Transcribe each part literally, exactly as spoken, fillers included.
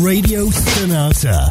Radio Stonata.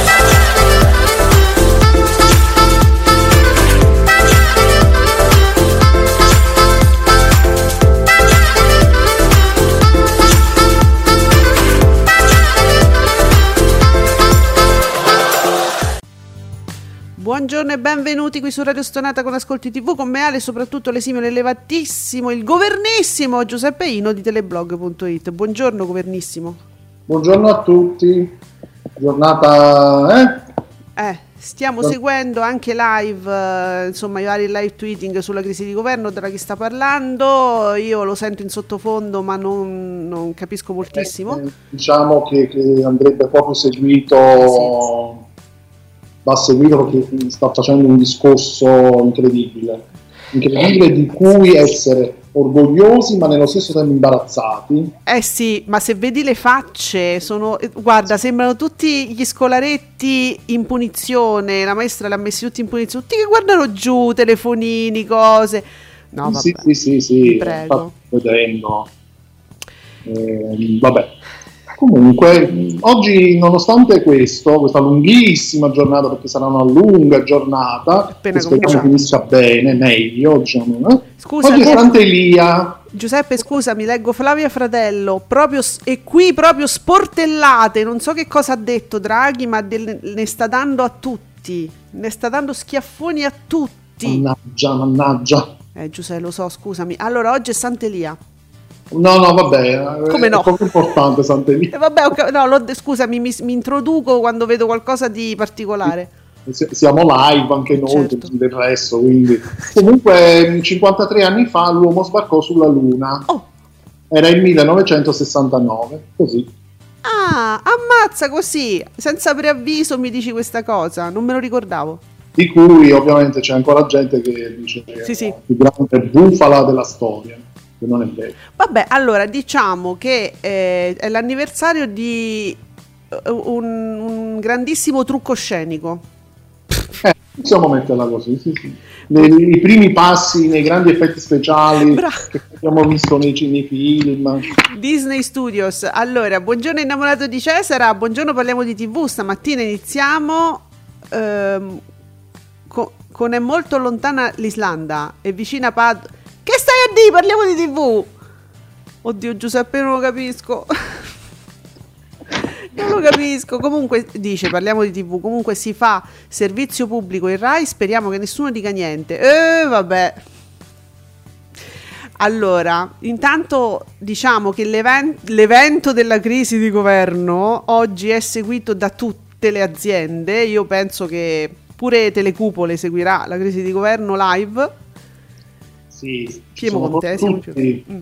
Buongiorno e benvenuti qui su Radio Stonata con Ascolti tivù, con me Ale, soprattutto l'esimio, l'elevatissimo, il governissimo Giuseppe Ino di teleblog punto it. Buongiorno governissimo. Buongiorno a tutti. Giornata, eh? Eh, stiamo Buon... seguendo anche live, eh, insomma i vari live tweeting sulla crisi di governo, Draghi sta parlando, io lo sento in sottofondo ma non, non capisco moltissimo. Eh, diciamo che, che andrebbe poco seguito... Sì, sì. Va seguito perché sta facendo un discorso incredibile, incredibile di cui essere orgogliosi ma nello stesso tempo imbarazzati. Eh sì, ma se vedi le facce, sono guarda, sembrano tutti gli scolaretti in punizione, la maestra l'ha messi tutti in punizione, tutti che guardano giù, telefonini, cose. No, vabbè. Sì, sì, sì, sì, prego. Vedendo. Eh, vabbè. Comunque, oggi, nonostante questo, questa lunghissima giornata, perché sarà una lunga giornata, appena che speriamo finisca bene, meglio, diciamo, eh? Scusa, oggi è Sant'Elia. Giuseppe, scusa, mi leggo Flavia Fratello, proprio, e qui proprio sportellate, non so che cosa ha detto Draghi, ma del, ne sta dando a tutti, ne sta dando schiaffoni a tutti. Mannaggia, mannaggia. Eh Giuseppe, lo so, scusami. Allora, oggi è Sant'Elia. No, no, vabbè, come no? È proprio importante Sant'Elia. Eh, vabbè, okay, no, lo, scusami, mi, mi introduco quando vedo qualcosa di particolare. Siamo live anche noi, certo. Del resto, quindi. Comunque, cinquantatré anni fa l'uomo sbarcò sulla Luna. Oh. Era il millenovecentosessantanove, così. Ah, ammazza così, senza preavviso mi dici questa cosa, non me lo ricordavo. Di cui ovviamente c'è ancora gente che dice che sì, è sì. La più grande bufala della storia. Non è vero. Vabbè, allora diciamo che eh, è l'anniversario di un, un grandissimo trucco scenico. Eh, possiamo metterla così, sì, sì. Nei, i primi passi nei grandi effetti speciali Bra- che abbiamo visto nei cinefilm Disney Studios. Allora, buongiorno Innamorato di Cesare, buongiorno parliamo di tivù, stamattina iniziamo ehm, co- con è molto lontana l'Islanda e vicina Padova. Che stai a dire? Parliamo di tivù. Oddio Giuseppe, non lo capisco. Non lo capisco. Comunque dice parliamo di tivù. Comunque si fa servizio pubblico in Rai. Speriamo che nessuno dica niente. Eh vabbè. Allora, intanto diciamo che l'event- l'evento della crisi di governo oggi è seguito da tutte le aziende. Io penso che pure Telecupole seguirà la crisi di governo live. Sì, Piemonte, siamo più. Mm.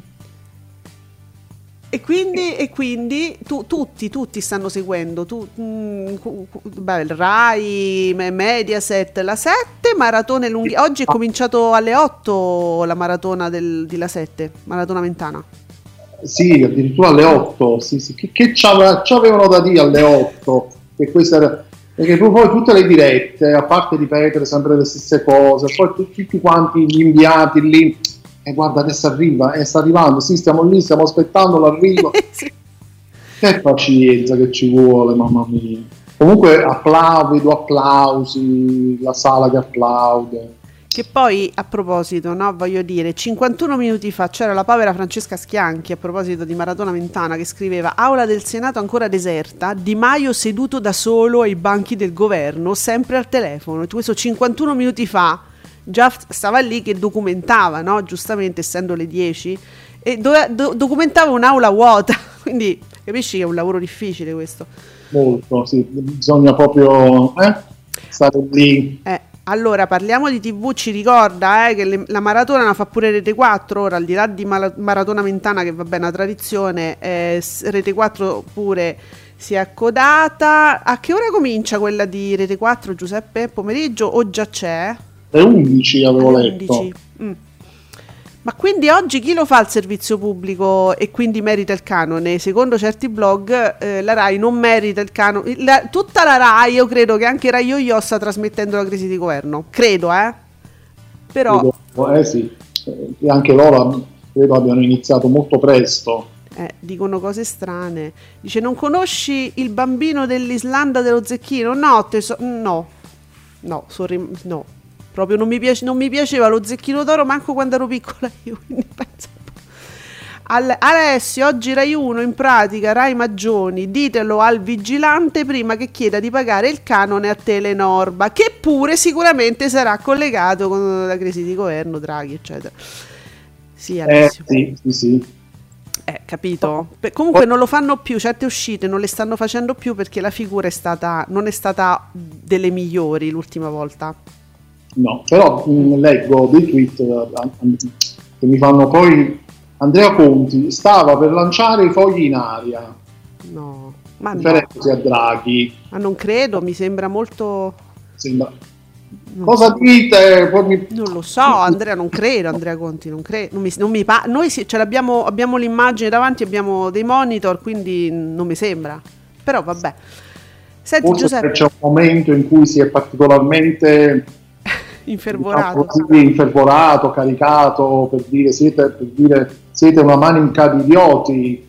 E quindi, e quindi tu, tutti, tutti stanno seguendo. Tu, mm, beh, il Rai, Mediaset, la sette, maratone lunghi. Oggi è cominciato alle otto la maratona del, di la sette, Maratona Mentana. Sì, addirittura alle otto. Sì, sì. Che, che ci avevano da dire alle otto? Che questa era... Perché poi tutte le dirette, a parte ripetere sempre le stesse cose, poi tutti, tutti quanti gli inviati lì, e eh, guarda adesso arriva, eh, sta arrivando, sì stiamo lì, stiamo aspettando l'arrivo. Sì. Che pazienza che ci vuole, mamma mia. Comunque applaudo, applausi, la sala che applaude. Che poi, a proposito, no, voglio dire, cinquantuno minuti fa c'era la povera Francesca Schianchi, a proposito di Maratona Mentana, che scriveva «Aula del Senato ancora deserta, Di Maio seduto da solo ai banchi del governo, sempre al telefono». E questo cinquantuno minuti fa già stava lì che documentava, no? Giustamente, essendo le dieci, e do- do- documentava un'aula vuota, quindi capisci che è un lavoro difficile questo. Molto, sì, bisogna proprio eh, stare lì. Eh, allora, parliamo di tivù, ci ricorda eh, che le, la maratona la fa pure Rete quattro, ora al di là di Mal- Maratona Mentana, che va bene, una tradizione, eh, Rete quattro pure si è accodata. A che ora comincia quella di Rete quattro, Giuseppe? Pomeriggio o già c'è? Alle undici avevo letto. Mm. Ma quindi oggi chi lo fa il servizio pubblico e quindi merita il canone? Secondo certi blog eh, la Rai non merita il canone. La, tutta la Rai, io credo che anche Rai Yoyo sta trasmettendo la crisi di governo. Credo, eh? Però... Credo, eh sì, eh, anche loro credo abbiano iniziato molto presto. Eh, dicono cose strane. Dice: non conosci il bambino dell'Islanda dello Zecchino? No, teso- no, no, sorri- no. Proprio non mi, piace- non mi piaceva lo Zecchino d'Oro manco quando ero piccola io. Quindi penso un po'. Al- Alessio, oggi Rai uno, in pratica Rai Maggioni, ditelo al vigilante prima che chieda di pagare il canone a Telenorba, che pure sicuramente sarà collegato con la crisi di governo, Draghi, eccetera. Sì, Alessio. Eh, sì, sì, sì. Eh, capito? Beh, comunque non lo fanno più, certe uscite non le stanno facendo più perché la figura è stata, non è stata delle migliori l'ultima volta. No, però mh, leggo dei tweet uh, che mi fanno poi: Andrea Conti stava per lanciare i fogli in aria. No, ma no. A Draghi. Ma non credo, mi sembra molto... Sembra... Non cosa so. Dite? Mi... Non lo so, Andrea, non credo, Andrea Conti, non credo, non mi, non mi pa- noi sì, ce l'abbiamo, abbiamo l'immagine davanti, abbiamo dei monitor, quindi non mi sembra, però vabbè. Senti, forse Giuseppe, c'è un momento in cui si è particolarmente infervorato, diciamo, infervorato, caricato, per dire siete, per dire siete una manica di idioti.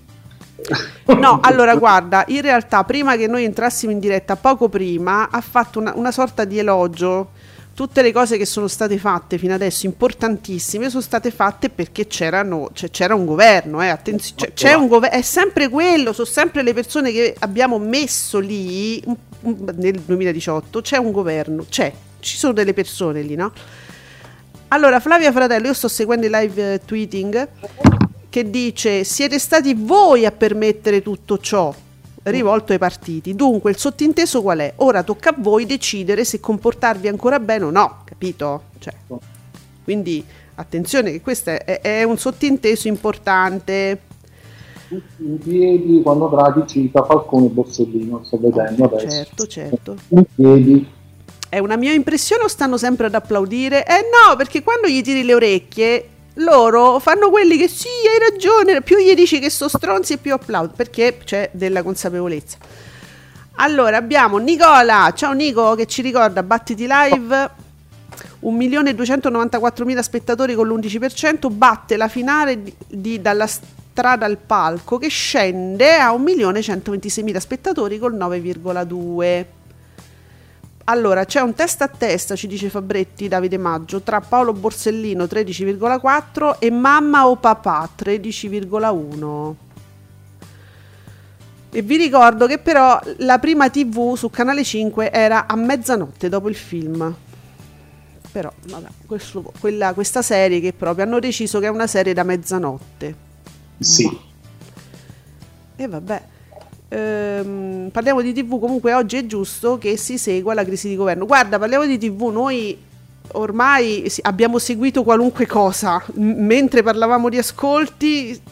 No, allora guarda, in realtà prima che noi entrassimo in diretta, poco prima, ha fatto una, una sorta di elogio. Tutte le cose che sono state fatte fino adesso, importantissime, sono state fatte perché c'erano, cioè, c'era un governo, eh, attenzio, cioè, c'è un governo, è sempre quello, sono sempre le persone che abbiamo messo lì nel duemiladiciotto, c'è un governo, c'è, ci sono delle persone lì, no? Allora, Flavia Fratello, io sto seguendo il live eh, tweeting, che dice: siete stati voi a permettere tutto ciò, rivolto ai partiti, dunque il sottinteso qual è? Ora tocca a voi decidere se comportarvi ancora bene o no, capito? Cioè, quindi attenzione che questo è, è un sottinteso importante. In piedi quando Draghi cita Falcone e Borsellino, sto vedendo adesso. Certo, certo. In piedi. È una mia impressione o stanno sempre ad applaudire? Eh no, perché quando gli tiri le orecchie... loro fanno quelli che sì, hai ragione, più gli dici che sono stronzi e più applaudo, perché c'è della consapevolezza. Allora abbiamo Nicola, ciao Nico, che ci ricorda Battiti Live, un milione duecentonovantaquattromila spettatori con l'undici per cento, batte la finale di, di Dalla strada al palco, che scende a un milione centoventiseimila spettatori col nove virgola due. Allora, c'è un testa a testa, ci dice Fabretti, Davide Maggio, tra Paolo Borsellino tredici virgola quattro e Mamma o Papà tredici virgola uno. E vi ricordo che però la prima tivù su Canale cinque era a mezzanotte dopo il film. Però, vabbè, questo, quella, questa serie che proprio hanno deciso che è una serie da mezzanotte. Sì. E vabbè. Um, parliamo di tivù, comunque oggi è giusto che si segua la crisi di governo. Guarda, parliamo di tivù, noi ormai abbiamo seguito qualunque cosa, M- mentre parlavamo di ascolti,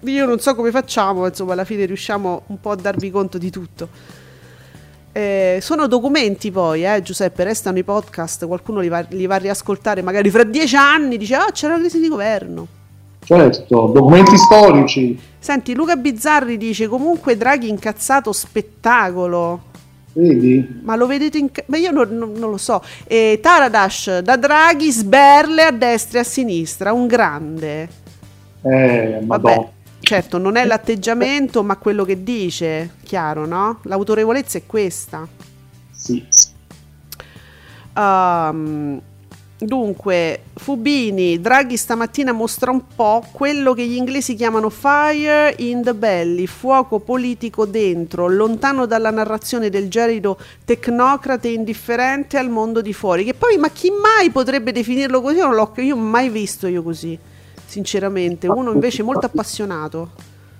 io non so come facciamo, insomma alla fine riusciamo un po' a darvi conto di tutto. Eh, sono documenti poi, eh, Giuseppe, restano i podcast, qualcuno li va, li va a riascoltare magari fra dieci anni, dice: ah, c'era la crisi di governo. Certo, documenti storici. Senti, Luca Bizzarri dice: comunque Draghi incazzato, spettacolo. Vedi? Ma lo vedete in... ma io non, non, non lo so. E Taradash, da Draghi sberle a destra e a sinistra, un grande. Eh, vabbè, certo, non è l'atteggiamento, ma quello che dice, chiaro, no? L'autorevolezza è questa. Sì. Um, Dunque, Fubini, Draghi stamattina mostra un po' quello che gli inglesi chiamano fire in the belly, fuoco politico dentro, lontano dalla narrazione del gelido tecnocrate indifferente al mondo di fuori, che poi ma chi mai potrebbe definirlo così? Io non l'ho io mai visto io così. sinceramente. Uno invece molto appassionato.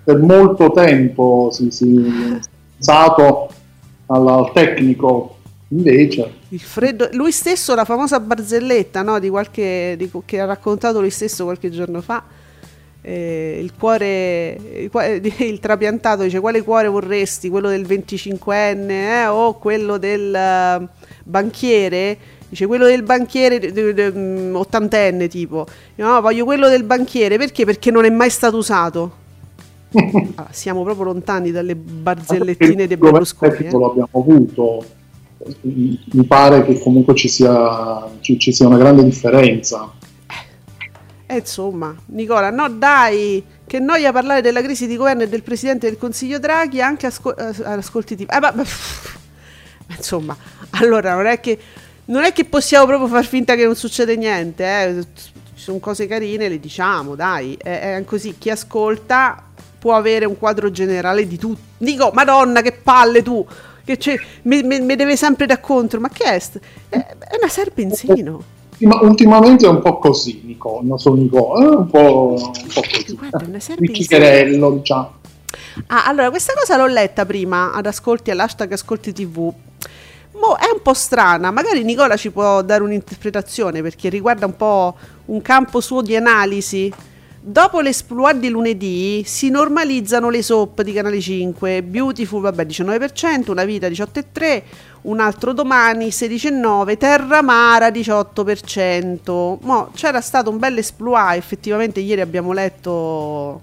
Per molto tempo si è pensato al tecnico, invece. Il freddo. Lui stesso, la famosa barzelletta, no, di qualche, di, che ha raccontato lui stesso qualche giorno fa. Eh, il cuore, il, il trapiantato dice: quale cuore vorresti? Quello del venticinquenne eh, o quello del uh, banchiere? Dice quello del banchiere de, de, de, um, ottantenne tipo. No, voglio quello del banchiere. Perché? Perché non è mai stato usato. Ah, siamo proprio lontani dalle barzellettine dei Berlusconi, eh? L'abbiamo avuto. Mi pare che comunque ci sia, ci, ci sia una grande differenza. Eh, insomma, Nicola, no dai, che noia parlare della crisi di governo e del Presidente del Consiglio Draghi anche asco- ascolti tipo. Eh, ma, ma, insomma, allora non è, che, non è che possiamo proprio far finta che non succede niente, eh. Ci sono cose carine, le diciamo, dai, è, è così, chi ascolta può avere un quadro generale di tutto. Dico, madonna che palle tu, che c'è, mi, mi, mi deve sempre da contro, ma che è? St- è, è una serpenzino. Ma ultimamente è un po' così, Nicola, non so Nicola, è un po', un po' così. Guarda, una serpentino, diciamo. Ah, allora, questa cosa l'ho letta prima ad ascolti all'hashtag Ascolti tivù. Mo è un po' strana, magari Nicola ci può dare un'interpretazione perché riguarda un po' un campo suo di analisi. Dopo l'esploit di lunedì si normalizzano le soap di Canale cinque, Beautiful vabbè diciannove per cento, Una vita diciotto virgola tre per cento, Un altro domani sedici virgola nove per cento, Terra amara diciotto per cento. Mo, c'era stato un bel esploit, effettivamente ieri abbiamo letto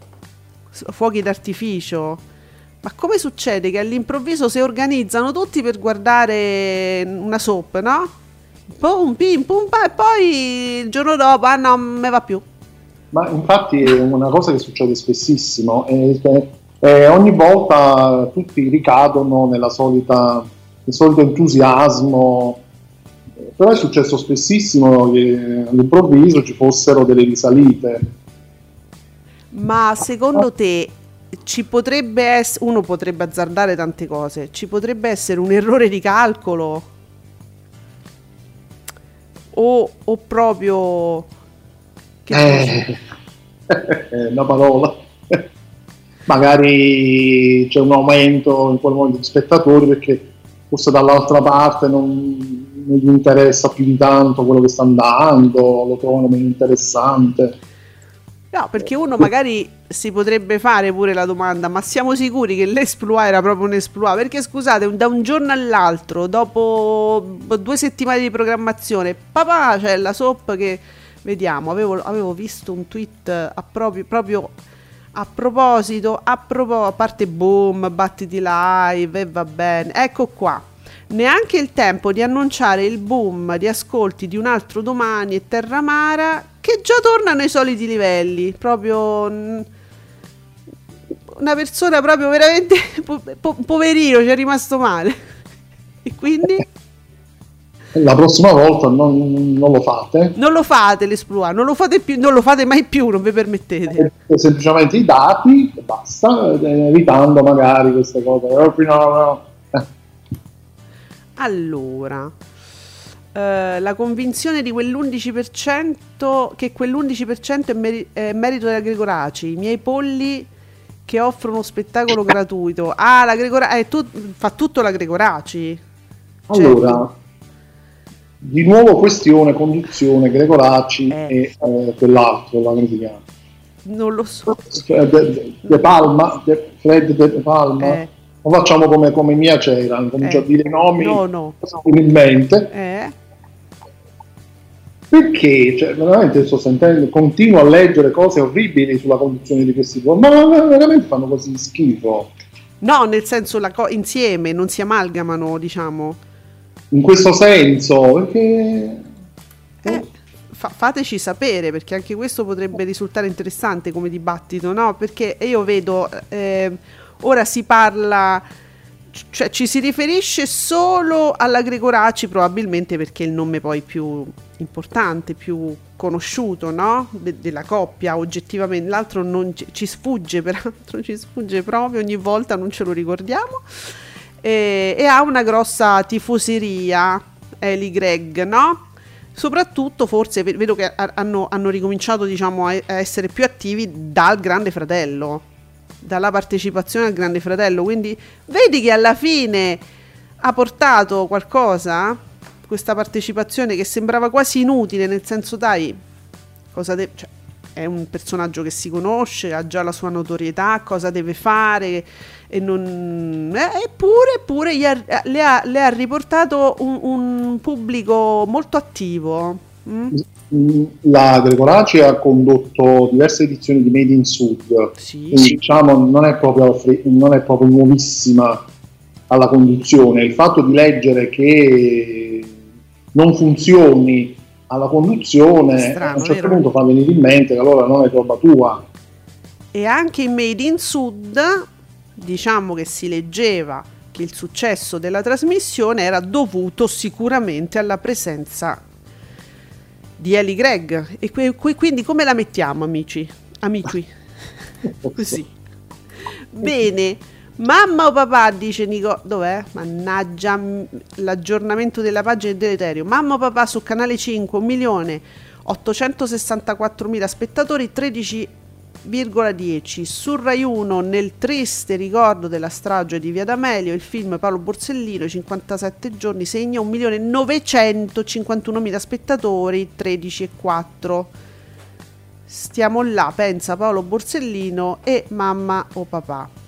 fuochi d'artificio, ma come succede che all'improvviso si organizzano tutti per guardare una soap, no? Pum, pim, pum, pa, e poi il giorno dopo, ah no, me va più. Ma infatti è una cosa che succede spessissimo, e, e ogni volta tutti ricadono nella solita, nel solito entusiasmo, però è successo spessissimo che all'improvviso ci fossero delle risalite. Ma secondo te ci potrebbe essere, uno potrebbe azzardare tante cose, ci potrebbe essere un errore di calcolo o, o proprio... Eh, una parola magari c'è un aumento in quel modo di spettatori perché forse dall'altra parte non, non gli interessa più di tanto quello che sta andando, lo trovano meno interessante. No, perché uno magari si potrebbe fare pure la domanda: ma siamo sicuri che l'esploit era proprio un esploit? Perché scusate, da un giorno all'altro, dopo due settimane di programmazione, papà, c'è la soap che... Vediamo, avevo, avevo visto un tweet a proprio, proprio a proposito, a, propo, a parte boom, Battiti Live e va bene. Ecco qua, neanche il tempo di annunciare il boom di ascolti di Un altro domani e Terra amara che già tornano ai soliti livelli, proprio mh, una persona proprio veramente po- po- poverino, ci è rimasto male e quindi... La prossima volta non, non lo fate. Non lo fate l'esploit, non lo fate più, non lo fate mai più, non vi permettete. Eh, semplicemente i dati e basta, evitando magari queste cose. No, no, no. Allora, eh, la convinzione di quell'undici per cento che quell'undici per cento è, meri- è merito della Gregoraci, i miei polli che offrono uno spettacolo gratuito. Ah, la Gregoraci eh, tu- fa tutto la Gregoraci. Cioè, allora di nuovo questione, conduzione, Gregoraci eh. e eh, quell'altro, la mexicana. Non lo so. De, de, de Palma, de, Fred De Palma. Eh. Lo facciamo come, come mia c'era, comincio eh. a dire nomi no, no. in mente. Eh. Perché cioè, veramente sto sentendo, continuo a leggere cose orribili sulla conduzione di questi due, ma veramente fanno così schifo. No, nel senso la co- insieme, non si amalgamano, diciamo. In questo senso, perché eh, fa- fateci sapere, perché anche questo potrebbe risultare interessante come dibattito, no? Perché io vedo eh, ora si parla, cioè ci si riferisce solo alla Gregoraci, probabilmente perché è il nome poi più importante, più conosciuto, no? De- della coppia oggettivamente, l'altro non ci, ci sfugge, peraltro ci sfugge proprio, ogni volta non ce lo ricordiamo. E, e ha una grossa tifoseria Eli Greg, no? soprattutto forse vedo che hanno, hanno ricominciato, diciamo, a essere più attivi dal Grande Fratello, dalla partecipazione al Grande Fratello, quindi vedi che alla fine ha portato qualcosa questa partecipazione che sembrava quasi inutile, nel senso, dai, cosa de- cioè, è un personaggio che si conosce, ha già la sua notorietà, cosa deve fare, e non... eppure, eppure gli ha, le, ha, le ha riportato un, un pubblico molto attivo. Mm? La Gregoraci ha condotto diverse edizioni di Made in Sud, sì. Quindi diciamo non è proprio, non è proprio nuovissima alla conduzione. Il fatto di leggere che non funzioni alla conduzione strano, a un certo vero? punto fa venire in mente che allora non è roba tua. E anche in Made in Sud diciamo che si leggeva che il successo della trasmissione era dovuto sicuramente alla presenza di Eli Greg, e que- que- quindi come la mettiamo, amici? Amici così bene. Mamma o papà, dice Nico. Dov'è? Mannaggia, l'aggiornamento della pagina è deleterio. Mamma o papà su Canale cinque, un milione ottocentosessantaquattromila spettatori, tredici virgola dieci. Su Rai uno, nel triste ricordo della strage di Via D'Amelio, il film Paolo Borsellino, cinquantasette giorni, segna un milione novecentocinquantunomila spettatori, tredici virgola quattro. Stiamo là, pensa Paolo Borsellino e Mamma o papà.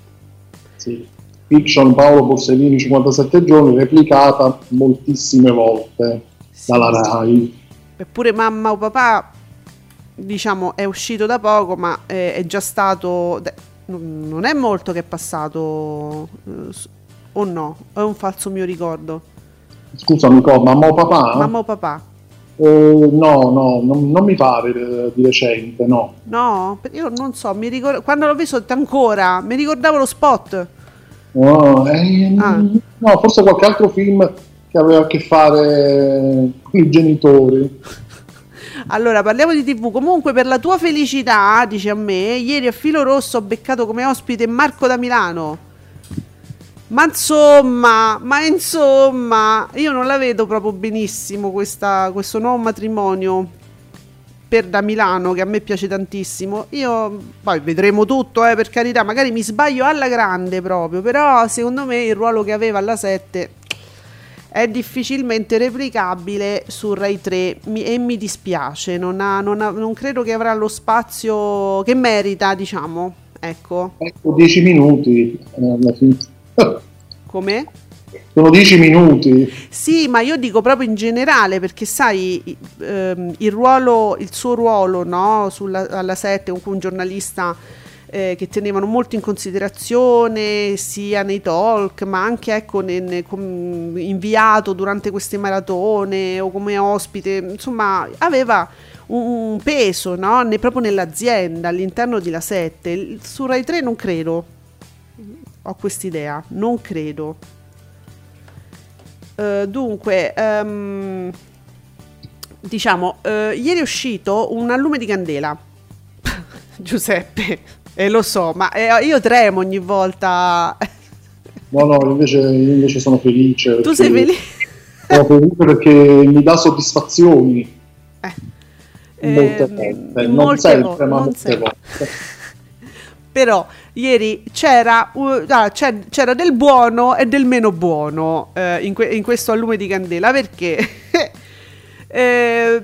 Fiction Paolo Borsellino cinquantasette giorni replicata moltissime volte, sì, dalla Rai. Eppure Mamma o Papà, diciamo, è uscito da poco, ma è, è già stato, non è molto che è passato, eh, o no? È un falso mio ricordo. Scusa Nicola, Mamma o Papà? Mamma o Papà. Eh, no, no, non, non mi pare di recente, no. No, io non so, mi ricordo, quando l'ho visto ancora, mi ricordavo lo spot. No, eh, ah. no, forse qualche altro film che aveva a che fare con i genitori. Allora, parliamo di tivù. Comunque, per la tua felicità, dice a me, ieri a Filo Rosso ho beccato come ospite Marco da Milano. Ma insomma, ma insomma, io non la vedo proprio benissimo questa, questo nuovo matrimonio per da Milano, che a me piace tantissimo. Io poi vedremo tutto, eh, per carità, magari mi sbaglio alla grande proprio, però secondo me il ruolo che aveva alla Sette è difficilmente replicabile su Rai tre, mi, e mi dispiace, non, ha, non, ha, non credo che avrà lo spazio che merita, diciamo, ecco. Ecco, dieci minuti alla fine. Come? Sono dieci minuti. Sì, ma io dico proprio in generale, perché sai, ehm, il ruolo, il suo ruolo, no, sulla, alla Sette, comunque un giornalista eh, che tenevano molto in considerazione sia nei talk, ma anche, ecco, ne, ne, com, inviato durante queste maratone o come ospite, insomma, aveva un, un peso, no, ne, proprio nell'azienda, all'interno di La Sette. Su Rai tre non credo, ho quest'idea, non credo. Uh, dunque, um, diciamo, uh, ieri è uscito un Lume di candela. Giuseppe, eh, lo so, ma eh, io tremo ogni volta. No, no, invece, invece sono felice. Tu sei felice? Sono felice perché mi dà soddisfazioni. Eh. Molte volte, eh, non molte sempre, vo- ma non molte sempre. volte. Però ieri c'era, uh, ah, c'era del buono e del meno buono eh, in, que- in questo Allume di Candela, perché eh,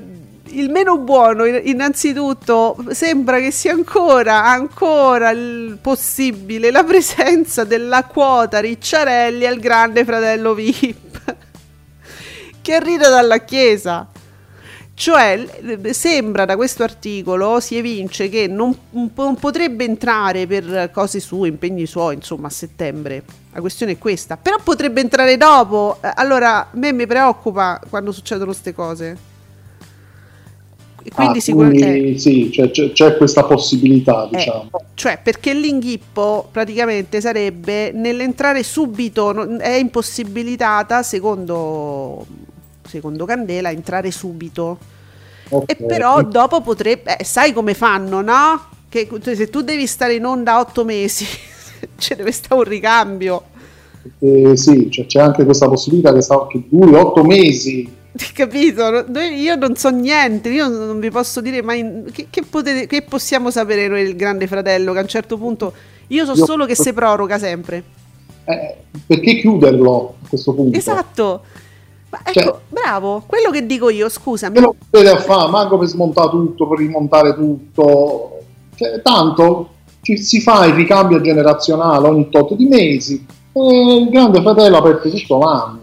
il meno buono innanzitutto sembra che sia ancora, ancora possibile la presenza della quota Ricciarelli al Grande Fratello Vip, che arriva dalla Chiesa. Cioè, sembra da questo articolo, si evince che non, non potrebbe entrare per cose sue, impegni suoi, insomma, a settembre. La questione è questa. Però potrebbe entrare dopo. Allora, a me mi preoccupa quando succedono queste cose. Quindi ah, sicuramente... Sì, cioè, c'è, c'è questa possibilità, diciamo. Eh, cioè, perché l'inghippo praticamente sarebbe nell'entrare subito, non, è impossibilitata, secondo... secondo Candela, entrare subito, okay. E però dopo potrebbe, eh, sai come fanno, no? Che se tu devi stare in onda otto mesi ce deve stare un ricambio, eh, sì, cioè, c'è anche questa possibilità che, sta, che duri otto mesi capito? Noi, io non so niente, io non vi posso dire mai che, che, potete, che possiamo sapere noi del Grande Fratello, che a un certo punto io so io, solo che se proroga sempre. Eh, perché chiuderlo a questo punto? Esatto. Ma ecco, cioè, bravo, quello che dico io, scusami. Che lo potete fare, manco per smontare tutto, per rimontare tutto. Cioè, tanto ci, si fa il ricambio generazionale ogni tot di mesi e il Grande Fratello è aperto tutto l'anno.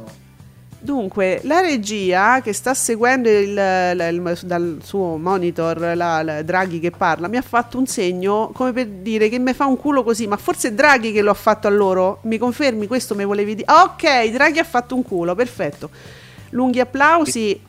Dunque, la regia che sta seguendo il, il, il, dal suo monitor la, la Draghi che parla, mi ha fatto un segno come per dire che mi fa un culo così, ma forse Draghi che lo ha fatto a loro, mi confermi questo, mi volevi dire? Ok, Draghi ha fatto un culo, perfetto, lunghi applausi,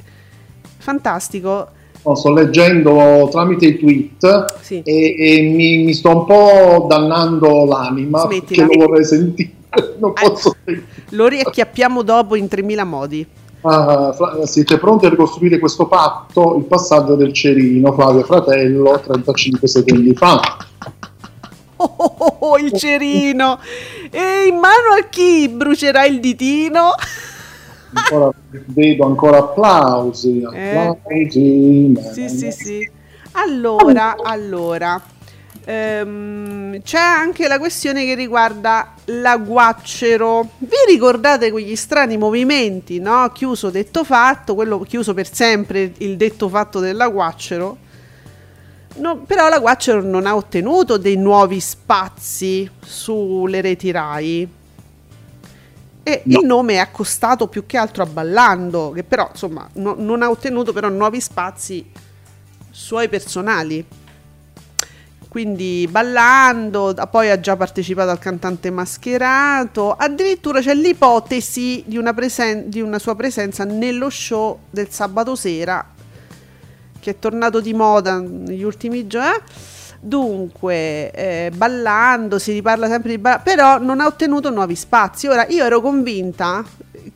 fantastico. No, sto leggendo tramite i tweet, sì. e, e mi, mi sto un po' dannando l'anima. Smettila. Perché lo vorrei sentire. Non posso eh, lo riacchiappiamo dopo in tremila modi. Ah, siete pronti a ricostruire questo patto? Il passaggio del Cerino, Flavia Fratello, trentacinque secondi fa. Oh, oh, oh, oh, il Cerino! E in mano a chi brucerà il ditino? Ancora, vedo ancora applausi. applausi eh. Sì, sì, sì. Allora, allora. C'è anche la questione che riguarda la Guaccero. Vi ricordate quegli strani movimenti, no? Chiuso detto fatto, quello chiuso per sempre, il detto fatto della Guaccero. No, però la Guaccero non ha ottenuto dei nuovi spazi sulle reti Rai e no. Il nome è accostato più che altro a Ballando, che però insomma no, non ha ottenuto però nuovi spazi suoi personali. Quindi Ballando, poi ha già partecipato al Cantante Mascherato, addirittura c'è l'ipotesi di una, presen- di una sua presenza nello show del sabato sera, che è tornato di moda negli ultimi giorni. Dunque, eh, Ballando, si riparla sempre di Ballando, però non ha ottenuto nuovi spazi. Ora, io ero convinta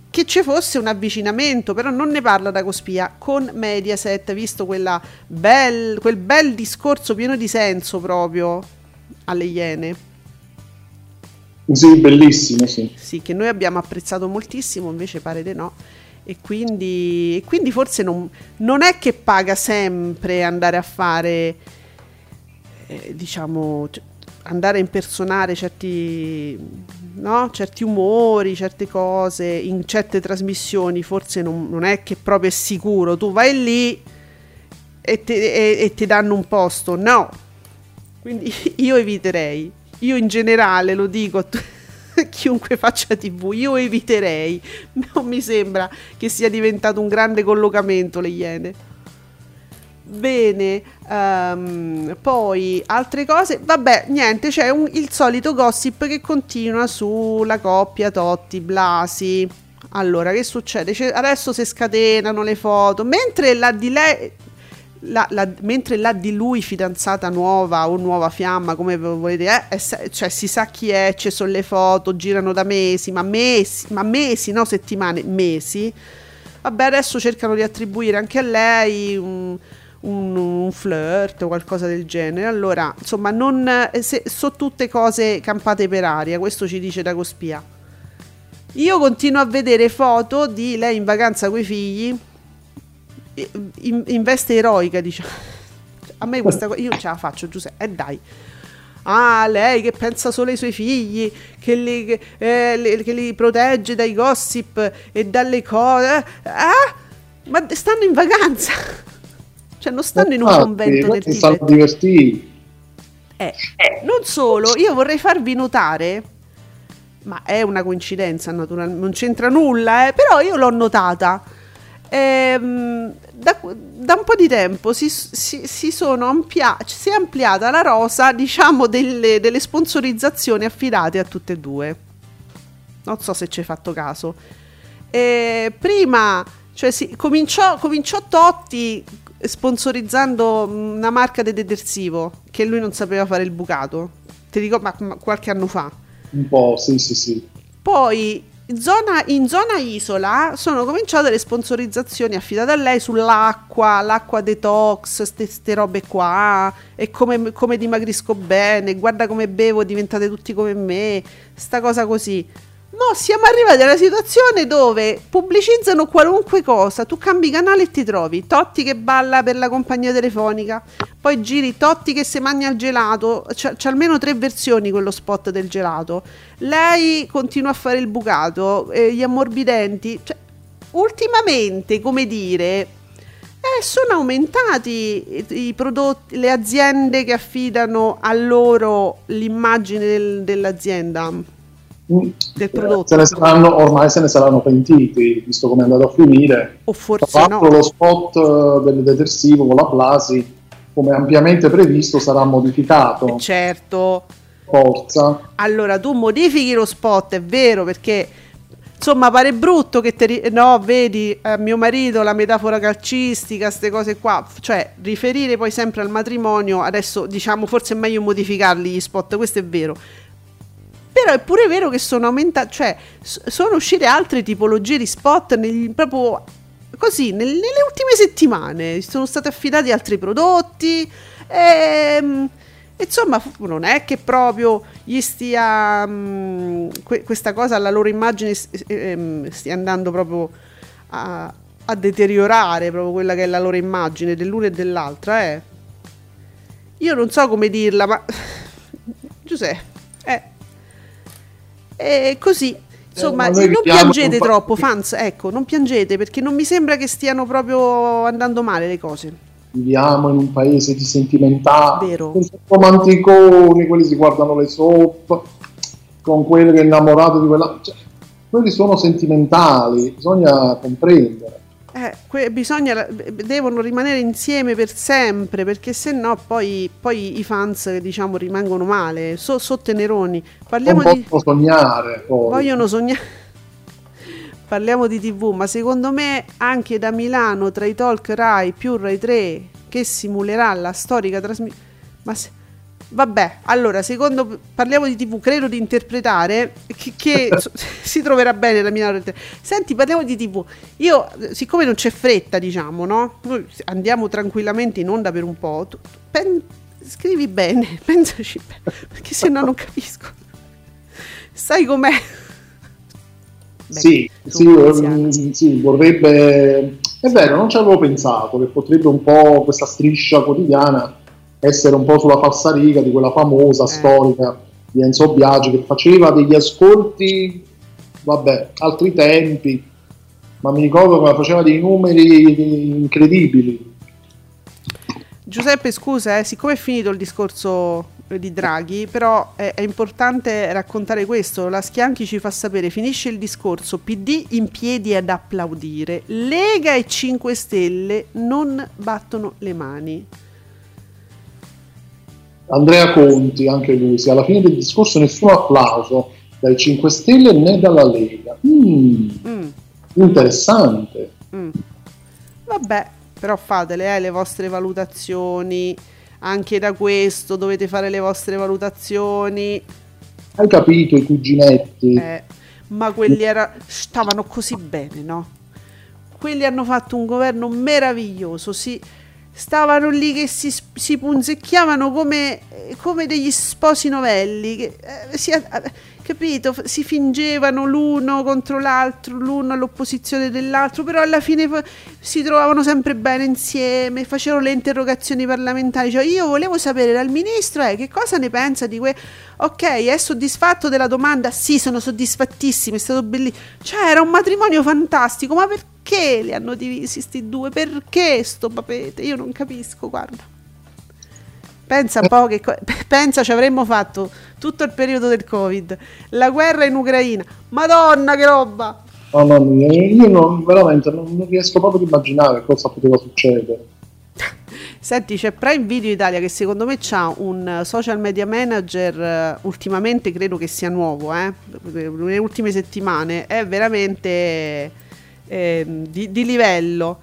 che ci fosse un avvicinamento, però non ne parla Dagospia, con Mediaset, visto quella bel, quel bel discorso pieno di senso proprio alle Iene. Sì, bellissimo, sì. Sì, che noi abbiamo apprezzato moltissimo, invece pare di no. E quindi, e quindi forse non, non è che paga sempre andare a fare, eh, diciamo, andare a impersonare certi... no? Certi umori, certe cose in certe trasmissioni, forse non, non è che proprio è sicuro. Tu vai lì e ti e, e te danno un posto, no? Quindi io eviterei. Io in generale lo dico a, tu, a chiunque faccia tivù, io eviterei. Non mi sembra che sia diventato un grande collocamento le Iene. Bene, um, poi altre cose, vabbè, niente, c'è un, il solito gossip che continua sulla coppia Totti Blasi. Allora, che succede? C'è, adesso si scatenano le foto, mentre la di lei, la, la, mentre la di lui fidanzata nuova o nuova fiamma, come volete, eh, è, cioè si sa chi è, ci sono le foto, girano da mesi, ma mesi, ma mesi, no settimane, mesi. Vabbè, adesso cercano di attribuire anche a lei un... Un, un flirt o qualcosa del genere. Allora, insomma, non se, so tutte cose campate per aria, questo ci dice Dagospia. Io continuo a vedere foto di lei in vacanza coi figli in, in veste eroica, diciamo. A me questa cosa, io ce la faccio, Giuseppe, e eh, dai. Ah, lei che pensa solo ai suoi figli, che li, eh, li, che li protegge dai gossip e dalle cose. Ah, ma stanno in vacanza. Cioè non stanno in un convento del Tibet. Eh, non solo, io vorrei farvi notare, ma è una coincidenza naturalmente, non c'entra nulla, eh, però io l'ho notata. Ehm, da, da un po' di tempo si, si, si, sono amplia- si è ampliata la rosa, diciamo, delle, delle sponsorizzazioni affidate a tutte e due. Non so se ci hai fatto caso. Ehm, prima... Cioè sì, cominciò, cominciò Totti sponsorizzando una marca di detersivo che lui non sapeva fare il bucato, ti dico, ma, ma qualche anno fa. Un po', sì, sì, sì. Poi zona, in zona isola sono cominciate le sponsorizzazioni affidate a lei sull'acqua, l'acqua detox, queste robe qua, e come, come dimagrisco bene, guarda come bevo, diventate tutti come me, sta cosa così. No, siamo arrivati alla situazione dove pubblicizzano qualunque cosa, tu cambi canale e ti trovi Totti che balla per la compagnia telefonica, poi giri Totti che si mangia il gelato, c'è, c'è almeno tre versioni quello spot del gelato, lei continua a fare il bucato, eh, gli ammorbidenti, cioè, ultimamente, come dire, eh, sono aumentati i, i prodotti, le aziende che affidano a loro l'immagine del, dell'azienda. Del prodotto. Se ne saranno, ormai se ne saranno pentiti, visto come è andato a finire. O forse tra l'altro no. Lo spot del detersivo con la Blasi, come ampiamente previsto, sarà modificato. Certo. Forza. Allora tu modifichi lo spot, è vero, perché insomma pare brutto che te ri- no, vedi eh, mio marito, la metafora calcistica, queste cose qua, cioè riferire poi sempre al matrimonio. Adesso diciamo forse è meglio modificarli gli spot, questo è vero. Però è pure vero che sono aumentate, cioè sono uscite altre tipologie di spot negli, proprio così, nel, nelle ultime settimane, sono stati affidati altri prodotti, e, insomma non è che proprio gli stia, mh, que- questa cosa, la loro immagine eh, stia andando proprio a, a deteriorare proprio quella che è la loro immagine dell'una e dell'altra, eh. Io non so come dirla, ma Giuseppe, eh. E così, insomma, eh, non piangete troppo, fans, ecco, non piangete, perché non mi sembra che stiano proprio andando male le cose. Viviamo in un paese di sentimentali, vero, con romanticoni, quelli si guardano le soap, con quello che è innamorato di quella, cioè, quelli sono sentimentali, bisogna comprendere. Eh, que- bisogna, devono rimanere insieme per sempre, perché se no poi, poi i fans, diciamo, rimangono male, so, so teneroni. Parliamo non di... vogliono sognare poi. Vogliono sognare. Parliamo di tivù, ma secondo me anche da Milano, tra i talk Rai più Rai tre, che simulerà la storica trasmissione, ma se... vabbè, allora, secondo, parliamo di tivù, credo di interpretare che, che si troverà bene la mia. Senti, parliamo di tivù. Io, siccome non c'è fretta, diciamo, no? Noi andiamo tranquillamente in onda per un po'. Tu, tu, pen, scrivi bene, pensaci bene, perché se no non capisco. Sai com'è? Beh, sì, sì, sì, vorrebbe... È vero, non ci avevo pensato, che potrebbe un po' questa striscia quotidiana essere un po' sulla falsariga di quella famosa eh. storica di Enzo Biagi, che faceva degli ascolti, vabbè, altri tempi, ma mi ricordo che faceva dei numeri incredibili. Giuseppe, scusa, eh, siccome è finito il discorso di Draghi, però è, è importante raccontare questo. La Schianchi ci fa sapere: finisce il discorso, P D in piedi ad applaudire, Lega e cinque Stelle non battono le mani. Andrea Conti, anche lui, sì, alla fine del discorso nessun applauso dai cinque Stelle né dalla Lega. Mm, mm. Interessante. Mm. Vabbè, però fatele eh, le vostre valutazioni, anche da questo dovete fare le vostre valutazioni. Hai capito, i cuginetti? Eh, ma quelli era... stavano così bene, no? Quelli hanno fatto un governo meraviglioso, sì. Stavano lì che si, si punzecchiavano come, come degli sposi novelli, che, eh, si, eh, capito? Si fingevano l'uno contro l'altro, l'uno all'opposizione dell'altro, però alla fine fa- si trovavano sempre bene insieme, facevano le interrogazioni parlamentari, cioè io volevo sapere dal ministro eh, che cosa ne pensa di que... ok, è soddisfatto della domanda? Sì, sono soddisfattissimo, è stato bellissimo, cioè era un matrimonio fantastico, ma perché? Perché li hanno divisi sti due? Perché sto papete? Io non capisco, guarda. Pensa un po' che co- pensa ci avremmo fatto tutto il periodo del Covid, la guerra in Ucraina. Madonna che roba! Mamma mia, io non, veramente non, non riesco proprio ad immaginare cosa poteva succedere. Senti, c'è Prime Video Italia che secondo me c'ha un social media manager, ultimamente credo che sia nuovo, eh? Nelle ultime settimane, è veramente... Eh, di, di livello.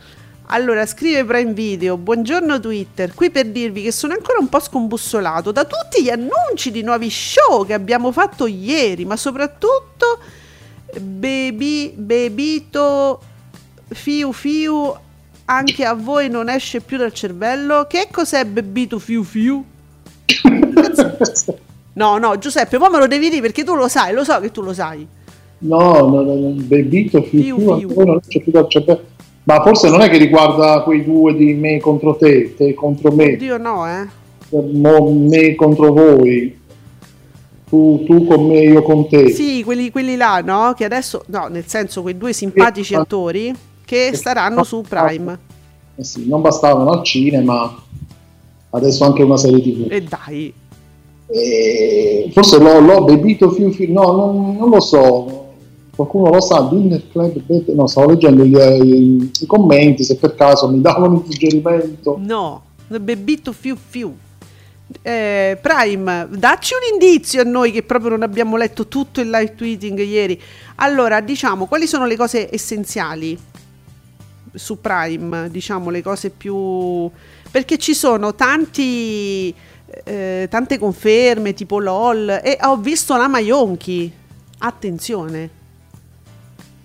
Allora scrive Prime Video: buongiorno Twitter, qui per dirvi che sono ancora un po' scombussolato da tutti gli annunci di nuovi show che abbiamo fatto ieri, ma soprattutto Baby, Bebito Fiu Fiu, anche a voi non esce più dal cervello? Che cos'è Bebito Fiu Fiu? No no Giuseppe, poi me lo devi dire, perché tu lo sai, lo so che tu lo sai. No, no, no, Bebito, Fiu Fiu, ancora non c'è più dal cervello. Ma forse non è che riguarda quei due di me contro te, te contro me. Oddio no, eh. Me contro voi. Tu, tu con me, io con te. Sì, quelli, quelli là, no? Che adesso, no, nel senso, quei due simpatici e, attori che, che staranno su Prime. Eh sì, non bastavano al cinema, adesso anche una serie tivù. E dai. E forse l'ho, l'ho bebito Fiu Fiu, no, non, non lo so. Qualcuno lo sa, Dinner Club, no, stavo leggendo gli, i, i commenti, se per caso mi davano un suggerimento. No, Bebito Fiu Fiu. Eh, Prime, dacci un indizio a noi che proprio non abbiamo letto tutto il live tweeting ieri. Allora, diciamo, quali sono le cose essenziali su Prime? Diciamo le cose più... perché ci sono tanti... Eh, tante conferme tipo LOL e ho visto la Maionchi. Attenzione.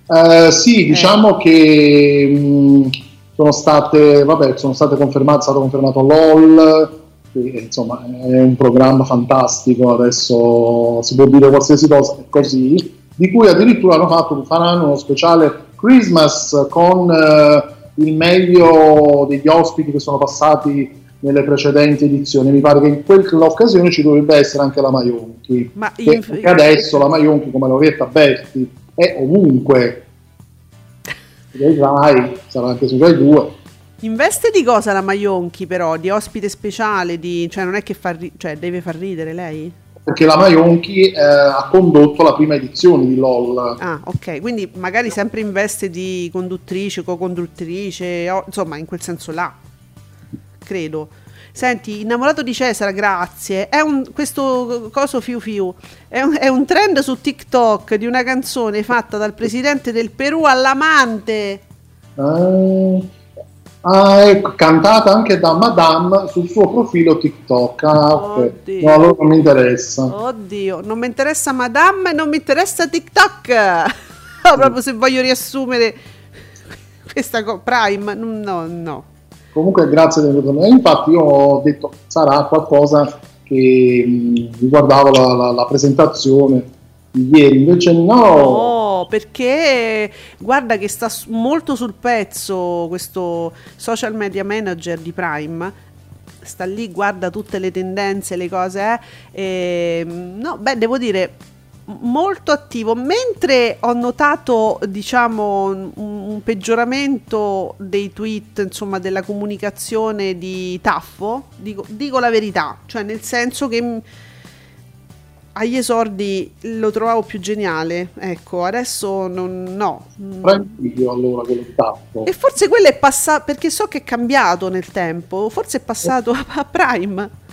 Eh, sì, diciamo eh. che mh, sono state, vabbè, sono state confermate, è stato confermato LOL, che, insomma, è un programma fantastico, adesso si può dire qualsiasi cosa così, di cui addirittura hanno fatto, faranno uno speciale Christmas con eh, il meglio degli ospiti che sono passati nelle precedenti edizioni. Mi pare che in quell'occasione ci dovrebbe essere anche la Maionchi. Ma inf- e adesso la Maionchi, come Loretta Berti, è ovunque. Dei Rai, sarà anche su Rai due. Investe di cosa la Maionchi, però? Di ospite speciale? Di... cioè, non è che fa ri- cioè, deve far ridere lei? Perché la Maionchi eh, ha condotto la prima edizione di LOL. Ah, ok. Quindi magari sempre in veste di conduttrice, co-conduttrice, o... insomma, in quel senso là. Credo. Senti, Innamorato di Cesare, grazie. È un, questo coso Fiu Fiu è un, è un trend su TikTok di una canzone fatta dal presidente del Perù all'amante. Eh, ah, è cantata anche da Madame sul suo profilo TikTok. Ah, okay. No, allora non mi interessa. Oddio, non mi interessa Madame, non mi interessa TikTok. No, proprio se voglio riassumere questa co- Prime, no, no. Comunque grazie del ritorno. Infatti io ho detto sarà qualcosa che mh, riguardava la, la, la presentazione di ieri, invece no. No, perché guarda che sta molto sul pezzo questo social media manager di Prime, sta lì, guarda tutte le tendenze, le cose, eh. E, no, beh, devo dire molto attivo, mentre ho notato, diciamo, un, un peggioramento dei tweet, insomma, della comunicazione di Taffo, dico, dico la verità, cioè nel senso che agli esordi lo trovavo più geniale, ecco, adesso non, no. Prendilo allora quello di Taffo. E forse quello è passato, perché so che è cambiato nel tempo, forse è passato a, a Prime.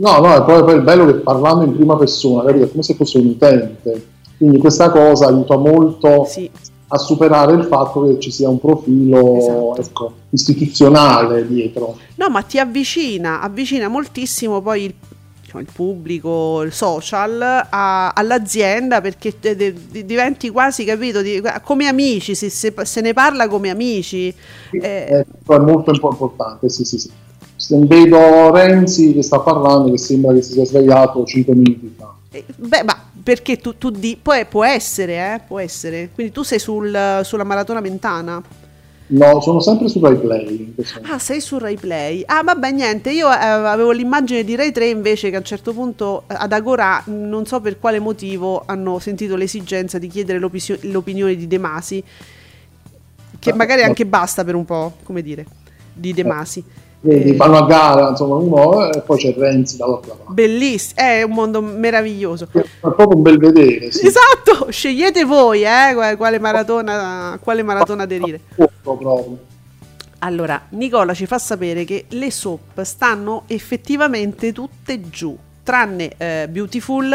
No, no, è proprio il bello che parlando in prima persona, capito? È come se fosse un utente, quindi questa cosa aiuta molto, sì, a superare il fatto che ci sia un profilo, esatto, ecco, istituzionale dietro. No, ma ti avvicina, avvicina moltissimo poi il, diciamo, il pubblico, il social, a, all'azienda, perché te, te, te diventi quasi, capito, di, come amici, se, se, se ne parla come amici. Sì, eh, è molto importante, sì, sì, sì. Vedo Renzi che sta parlando, che sembra che si sia svegliato cinque minuti fa. Beh, ma perché tu, tu di... Poi può essere, eh? Può essere. Quindi tu sei sul, sulla Maratona Mentana? No, sono sempre su Rai Play. Ah, sei su Rai Play. Ah, vabbè, niente, io eh, avevo l'immagine di Rai tre invece che a un certo punto ad Agorà, non so per quale motivo, hanno sentito l'esigenza di chiedere l'opis- l'opinione di De Masi, che eh, magari eh. anche basta per un po', come dire, di De Masi. Eh. Vedi, fanno a gara, insomma, uno, e poi c'è Renzi dall'altra parte. Bellissimo, è un mondo meraviglioso. È proprio un bel vedere. Sì. Esatto, scegliete voi, eh, quale maratona, quale maratona aderire. Allora, Nicola ci fa sapere che le soap stanno effettivamente tutte giù, tranne eh, Beautiful,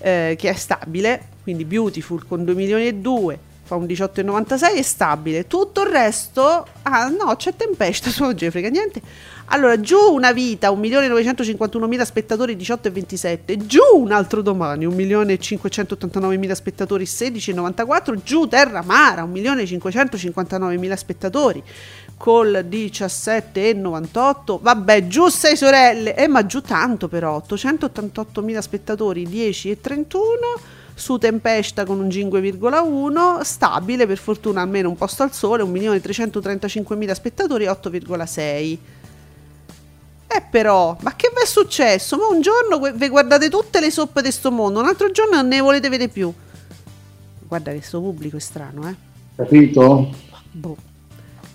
eh, che è stabile, quindi Beautiful con due milioni e due fa un diciotto virgola novantasei, è stabile. Tutto il resto, ah no, c'è Tempesta, non ce ne frega niente. Allora, giù una vita, un milione novecentocinquantunomila spettatori, diciotto virgola ventisette, giù un altro domani, un milione cinquecentottantanovemila spettatori, sedici virgola novantaquattro, giù Terra Mara, un milione cinquecentocinquantanovemila spettatori col diciassette virgola novantotto, vabbè, giù sei sorelle, eh, ma giù tanto però, ottocentottomilaottantottomila spettatori, dieci virgola trentuno, su Tempesta con un cinque virgola uno, stabile per fortuna almeno un posto al sole, un milione trecentotrentacinquemila spettatori, otto virgola sei. E però, ma che vi è successo? Ma un giorno vi guardate tutte le soppe di sto mondo, un altro giorno non ne volete vedere più. Guarda che sto pubblico è strano, eh? Capito? Boh.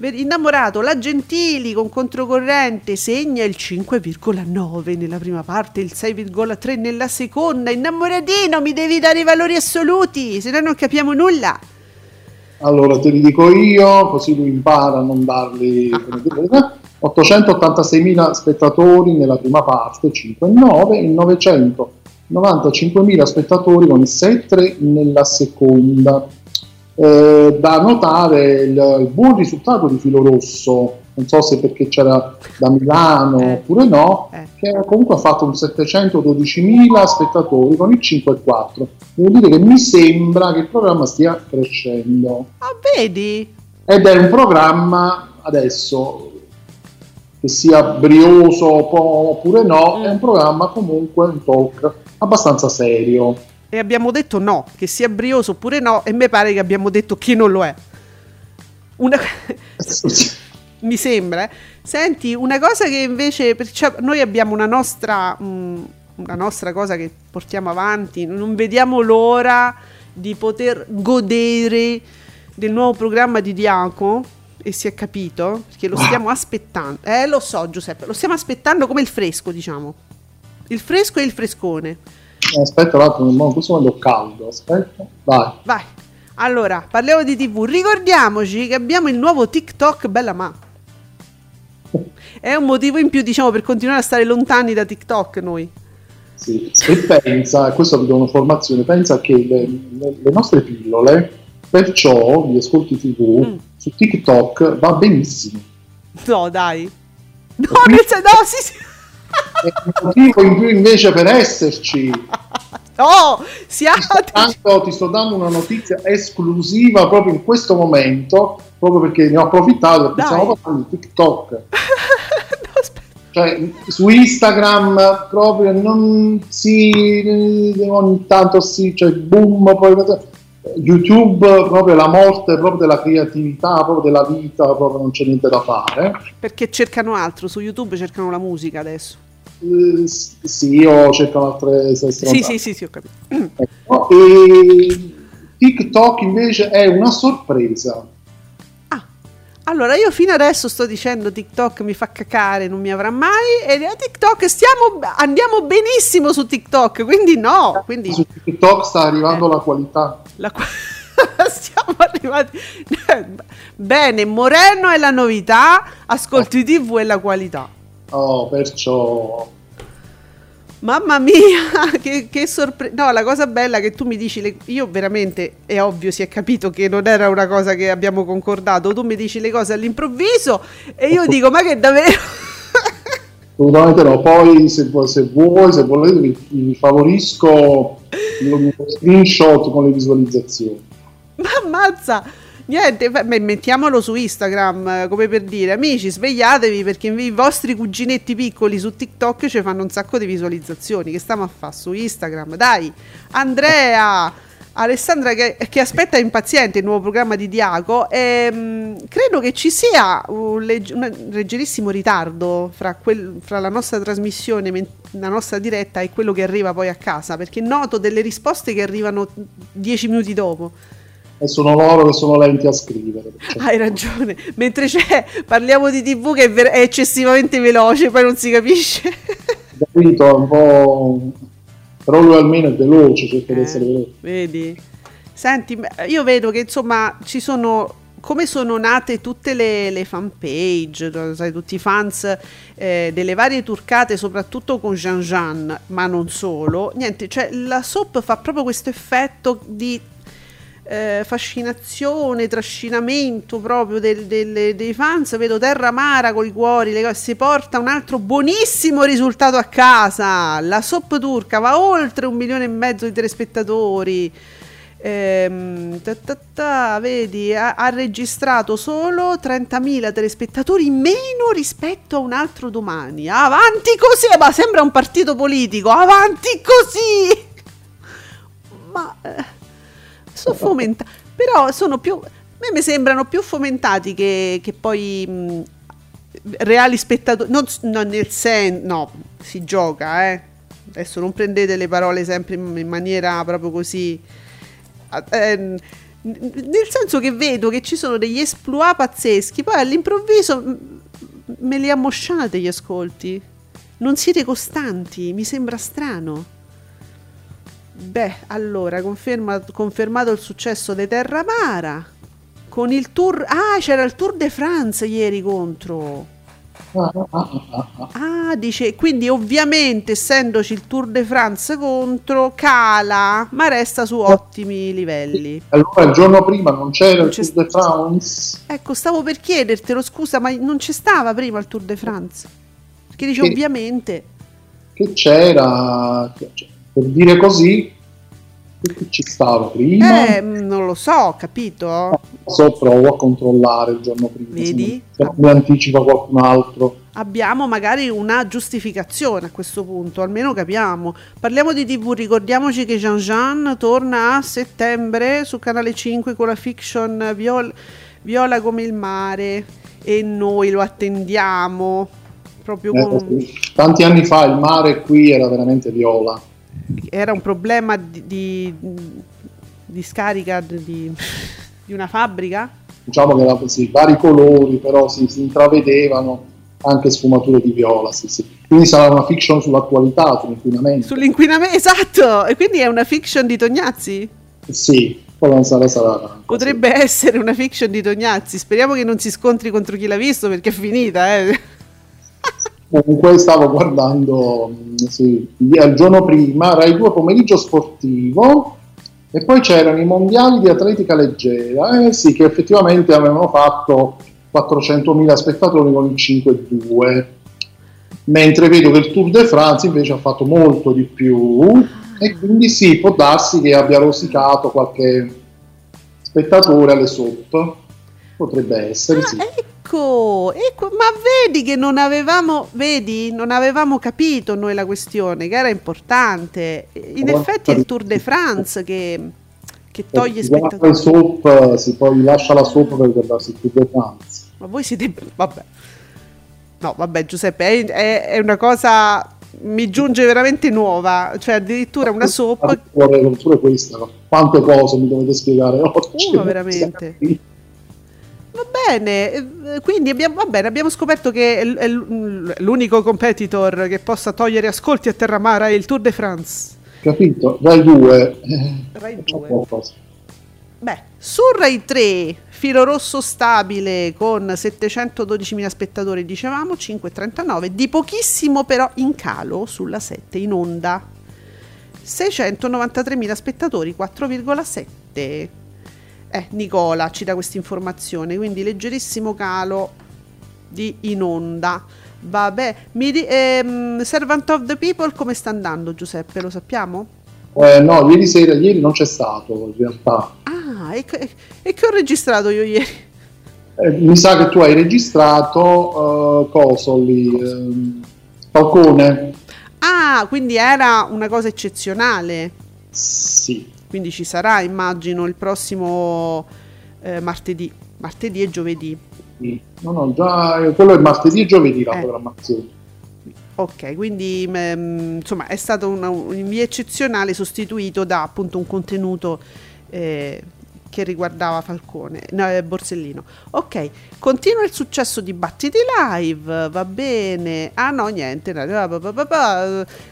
Innamorato, la Gentili con Controcorrente segna il cinque virgola nove nella prima parte, il sei virgola tre nella seconda. Innamoratino, mi devi dare i valori assoluti, se no non capiamo nulla. Allora te li dico io, così lui impara a non darli. ottocentottantaseimila spettatori nella prima parte, cinque virgola nove, e novecentonovantacinquemila spettatori con il sei virgola tre nella seconda. Eh, da notare il, il buon risultato di Filo Rosso, non so se perché c'era da Milano eh, oppure no, eh. che comunque ha fatto un settecentododicimila spettatori con il cinque virgola quattro. Devo dire che mi sembra che il programma stia crescendo. Ah, vedi? Ed è un programma, adesso, che sia brioso oppure no, mm. è un programma comunque, un talk abbastanza serio. E abbiamo detto no, che sia brioso oppure no, e mi pare che abbiamo detto che non lo è. Una... mi sembra. Eh? Senti, una cosa che invece, perciò, noi abbiamo una nostra, mh, una nostra cosa che portiamo avanti, non vediamo l'ora di poter godere del nuovo programma di Diaco, e si è capito, perché lo stiamo aspettando. Eh, lo so Giuseppe, lo stiamo aspettando come il fresco, diciamo. Il fresco e il frescone. Aspetta un attimo, questo quando ho caldo, aspetta, vai. Vai. Allora, parliamo di tivù. Ricordiamoci che abbiamo il nuovo TikTok, bella ma. È un motivo in più, diciamo, per continuare a stare lontani da TikTok noi. Sì, e pensa, questo vi do una formazione, pensa che le, le, le nostre pillole, perciò gli ascolti tivù, mm. su TikTok va benissimo. No, dai. No, nel senso, no, sì, sì. È un motivo in più invece per esserci. No, siate... ti, sto dando, ti sto dando una notizia esclusiva proprio in questo momento, proprio perché ne ho approfittato, perché stiamo parlando di TikTok. No, cioè, su Instagram proprio non si ogni tanto si cioè boom, poi YouTube proprio la morte proprio della creatività, proprio della vita, proprio non c'è niente da fare. Perché cercano altro, su YouTube cercano la musica adesso. Eh, sì, io cerco altre sì, sì, sì, sì, ho capito. Ecco. E TikTok invece è una sorpresa. Ah, allora io fino adesso sto dicendo TikTok mi fa cacare, non mi avrà mai, e a TikTok stiamo andiamo benissimo su TikTok, quindi no, quindi... su TikTok sta arrivando eh. la qualità. La qua... Siamo arrivati bene. Moreno è la novità, ascolti tivù è la qualità. Oh, perciò mamma mia, che, che sorpresa. No, la cosa bella che tu mi dici le... io veramente, è ovvio, si è capito che non era una cosa che abbiamo concordato, tu mi dici le cose all'improvviso e io dico ma che davvero. Assolutamente no. Poi se, se vuoi, se volete vi, vi favorisco lo screenshot con le visualizzazioni. Ma ammazza. Niente, mettiamolo su Instagram, come per dire, amici, svegliatevi perché i vostri cuginetti piccoli su TikTok ci fanno un sacco di visualizzazioni. Che stiamo a fare su Instagram? Dai, Andrea, Alessandra che, che aspetta impaziente il nuovo programma di Diaco. Ehm, credo che ci sia un, legge, un leggerissimo ritardo fra, quel, fra la nostra trasmissione, la nostra diretta e quello che arriva poi a casa, perché noto delle risposte che arrivano dieci minuti dopo. E sono loro che sono lenti a scrivere. Perciò. Hai ragione. Mentre c'è, parliamo di tivù che è, ver- è eccessivamente veloce, poi non si capisce. Capito, è un po'... però lui almeno è veloce, cerca eh, di essere veloce. Vedi? Senti, io vedo che insomma ci sono... come sono nate tutte le, le fan page, sai, tutti i fans eh, delle varie turcate, soprattutto con Jean Jean, ma non solo. Niente, cioè la soap fa proprio questo effetto di... Eh, fascinazione, trascinamento proprio del, del, dei fans. Vedo terra amara con i cuori, le cose, si porta un altro buonissimo risultato a casa. La soap turca va oltre un milione e mezzo di telespettatori. Ehm, ta ta ta, vedi, ha, ha registrato solo trentamila telespettatori in meno rispetto a Un altro domani. Avanti così, ma sembra un partito politico. Avanti così. ma eh, sono fomentati, però sono più, a me mi sembrano più fomentati che, che poi mh, reali spettatori, non, non nel senso, no, si gioca, eh. Adesso non prendete le parole sempre in maniera proprio così, eh, nel senso che vedo che ci sono degli esploit pazzeschi, poi all'improvviso me li ammosciate gli ascolti, non siete costanti, mi sembra strano. Beh, allora, conferma, confermato il successo di Terramara con il tour, ah c'era il Tour de France ieri contro. Ah, dice, quindi ovviamente essendoci il Tour de France contro cala, ma resta su ottimi livelli. Allora il giorno prima non c'era non il Tour de France. Ecco, stavo per chiedertelo, scusa, ma non ci stava prima il Tour de France? Perché dice che, ovviamente che c'era, per dire così, che ci stava prima? Eh, non lo so, capito? So, provo a controllare il giorno prima. Vedi? Se non mi anticipa qualcun altro. Abbiamo magari una giustificazione a questo punto, almeno capiamo. Parliamo di tivù, ricordiamoci che Jean-Jean torna a settembre su Canale cinque con la fiction Viola, Viola come il mare, e noi lo attendiamo proprio eh, con... sì. Tanti anni fa il mare qui era veramente viola. Era un problema di, di, di scarica di, di una fabbrica? Diciamo che era così, vari colori, però si, si intravedevano anche sfumature di viola, sì, sì. Quindi sarà una fiction sull'attualità, sull'inquinamento. Sull'inquinamento, esatto! E quindi è una fiction di Tognazzi? Sì, poi non sarà, sarà. Potrebbe sì. essere una fiction di Tognazzi, speriamo che non si scontri contro chi l'ha visto, perché è finita, eh! Comunque stavo guardando sì, il giorno prima Rai due pomeriggio sportivo, e poi c'erano i mondiali di atletica leggera, eh sì, che effettivamente avevano fatto quattrocentomila spettatori con il cinque virgola due, mentre vedo che il Tour de France invece ha fatto molto di più, e quindi sì, può darsi che abbia rosicato qualche spettatore alle sotto, potrebbe essere, sì. Ecco, ecco, ma vedi che non avevamo, vedi, non avevamo capito noi la questione, che era importante. In guarda, effetti è il Tour de France che, che toglie spettatori. Soap, si poi lascia la soap per guardarsi il Tour de France. Ma voi siete, vabbè. No, vabbè, Giuseppe, è, è una cosa, mi giunge veramente nuova, cioè addirittura una soap. Vorrei pure questa, quante cose mi dovete spiegare oggi. Uno veramente. Va bene, quindi abbiamo, va bene, abbiamo scoperto che l'unico competitor che possa togliere ascolti a Terramara è il Tour de France. Capito? Rai due. Rai due. Beh, su Rai tre, Filo Rosso stabile con settecentododicimila spettatori, dicevamo, cinque virgola trentanove, di pochissimo però in calo sulla sette in onda. seicentonovantatremila spettatori, quattro virgola sette. Eh, Nicola ci dà questa informazione, quindi leggerissimo calo di in onda. Vabbè, mi di, ehm, Servant of the People come sta andando, Giuseppe, lo sappiamo? Eh, no, ieri sera, ieri non c'è stato in realtà. Ah, e, e che ho registrato io ieri? Eh, mi sa che tu hai registrato uh, Cosoli, ehm, Falcone. Ah, quindi era una cosa eccezionale. Sì. Quindi ci sarà, immagino, il prossimo eh, martedì. Martedì e giovedì. No, no, già quello è martedì e giovedì la eh. programmazione. Ok, quindi mh, insomma è stato una, in via eccezionale sostituito da appunto un contenuto eh, che riguardava Falcone, no, Borsellino. Ok, continua il successo di Battiti Live, va bene. Ah no, niente.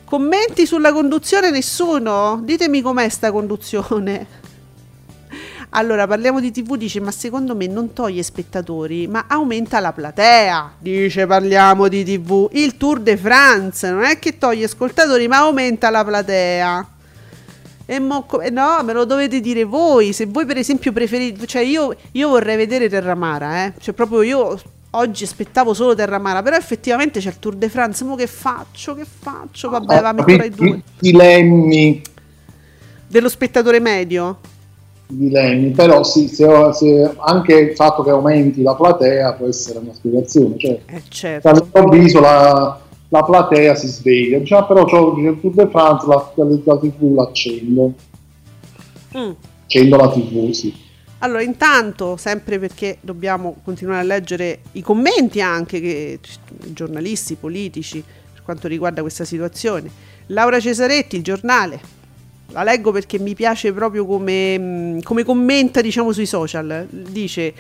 Commenti sulla conduzione nessuno? Ditemi com'è sta conduzione. Allora, parliamo di tivù, dice, ma secondo me non toglie spettatori, ma aumenta la platea. Dice, parliamo di tivù. Il Tour de France non è che toglie ascoltatori, ma aumenta la platea. E mo, no, me lo dovete dire voi. Se voi per esempio preferite, cioè io, io vorrei vedere Terramara, eh? Cioè proprio io oggi aspettavo solo Terramara, però effettivamente c'è il Tour de France, mo che faccio, che faccio? Vabbè, va, metto i due dilemmi dello spettatore medio, dilemmi, però sì, se, se anche il fatto che aumenti la platea può essere una spiegazione, cioè eh certo. All'improvviso la la platea si sveglia, già però c'ho il Tour de France, la, la, la tivù l'accendo. Mm. Accendo la tivù, sì. Allora, intanto, sempre perché dobbiamo continuare a leggere i commenti anche, che, giornalisti, politici, per quanto riguarda questa situazione. Laura Cesaretti, Il Giornale, la leggo perché mi piace proprio come, come commenta, diciamo, sui social. Dice,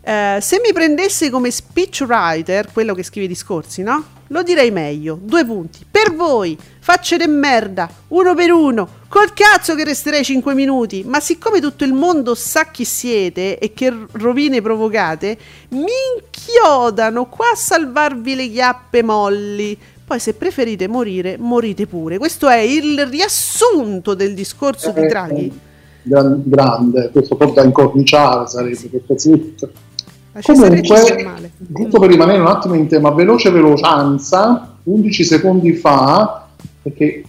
eh, se mi prendesse come speech writer, quello che scrive i discorsi, no? Lo direi meglio, due punti. Per voi, facce de merda, uno per uno. Col cazzo che resterei cinque minuti, ma siccome tutto il mondo sa chi siete e che rovine provocate, mi inchiodano qua a salvarvi le chiappe molli. Poi se preferite morire, morite pure. Questo è il riassunto del discorso eh, di Draghi. Gran, grande, questo poi da incorniciare sarebbe, perché tutto. Comunque, giusto per rimanere un attimo in tema, veloce velocanza, undici secondi fa, perché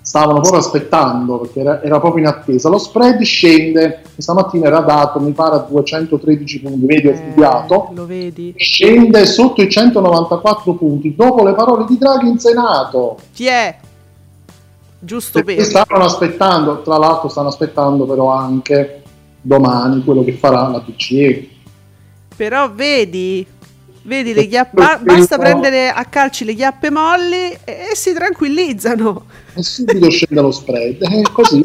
stavano proprio aspettando, perché era, era proprio in attesa. Lo spread scende, questa mattina era dato, mi pare, a duecentotredici punti, vedi, eh, ho studiato, lo vedi. Scende sotto i centonovantaquattro punti, dopo le parole di Draghi in Senato. Chi è? Giusto per... Stavano aspettando, tra l'altro stanno aspettando però anche domani quello che farà la B C E. Però vedi... Vedi le chiappe, basta prendere a calci le chiappe molli e, e si tranquillizzano. E subito scende lo spread, eh, così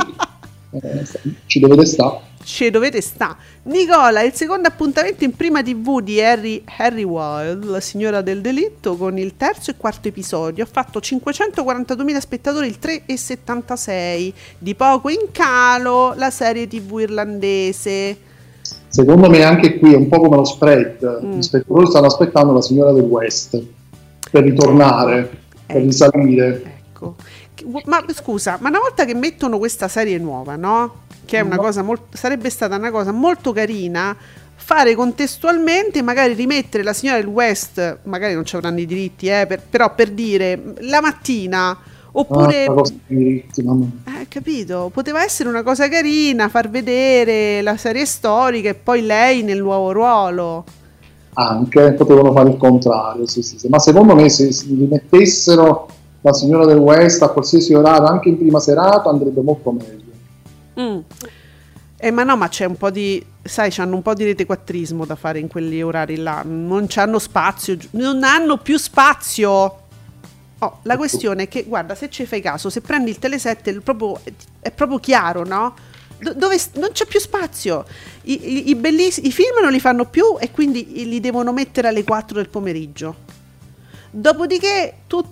eh, ci dovete sta. Ci dovete sta. Nicola, il secondo appuntamento in prima tivù di Harry, Harry Wild, la signora del delitto, con il terzo e quarto episodio. Ha fatto cinquecentoquarantaduemila spettatori, il tre virgola settantasei. Di poco in calo la serie tivù irlandese. Secondo me anche qui è un po' come lo spread, mm. gli spettatori stanno aspettando la signora del West per ritornare, ecco, per risalire. Ecco. Ma scusa, ma una volta che mettono questa serie nuova, no? Che è una no. cosa molto, sarebbe stata una cosa molto carina fare contestualmente, magari rimettere la signora del West, magari non ci avranno i diritti, eh, per, però per dire la mattina. Oppure, ah, eh, capito, poteva essere una cosa carina, far vedere la serie storica e poi lei nel nuovo ruolo. Anche, potevano fare il contrario, sì, sì, sì. Ma secondo me se si rimettessero la signora del West a qualsiasi orario, anche in prima serata, andrebbe molto meglio. Mm. Eh, ma no, ma c'è un po' di... sai, c'hanno un po' di retequattrismo da fare in quegli orari là, non c'hanno spazio, non hanno più spazio. Oh, la questione è che, guarda, se ci fai caso, se prendi il Telesette è proprio, è proprio chiaro, no? Do- dove non c'è più spazio. I, i, i, belliss- I film non li fanno più e quindi li devono mettere alle quattro del pomeriggio. Dopodiché tut-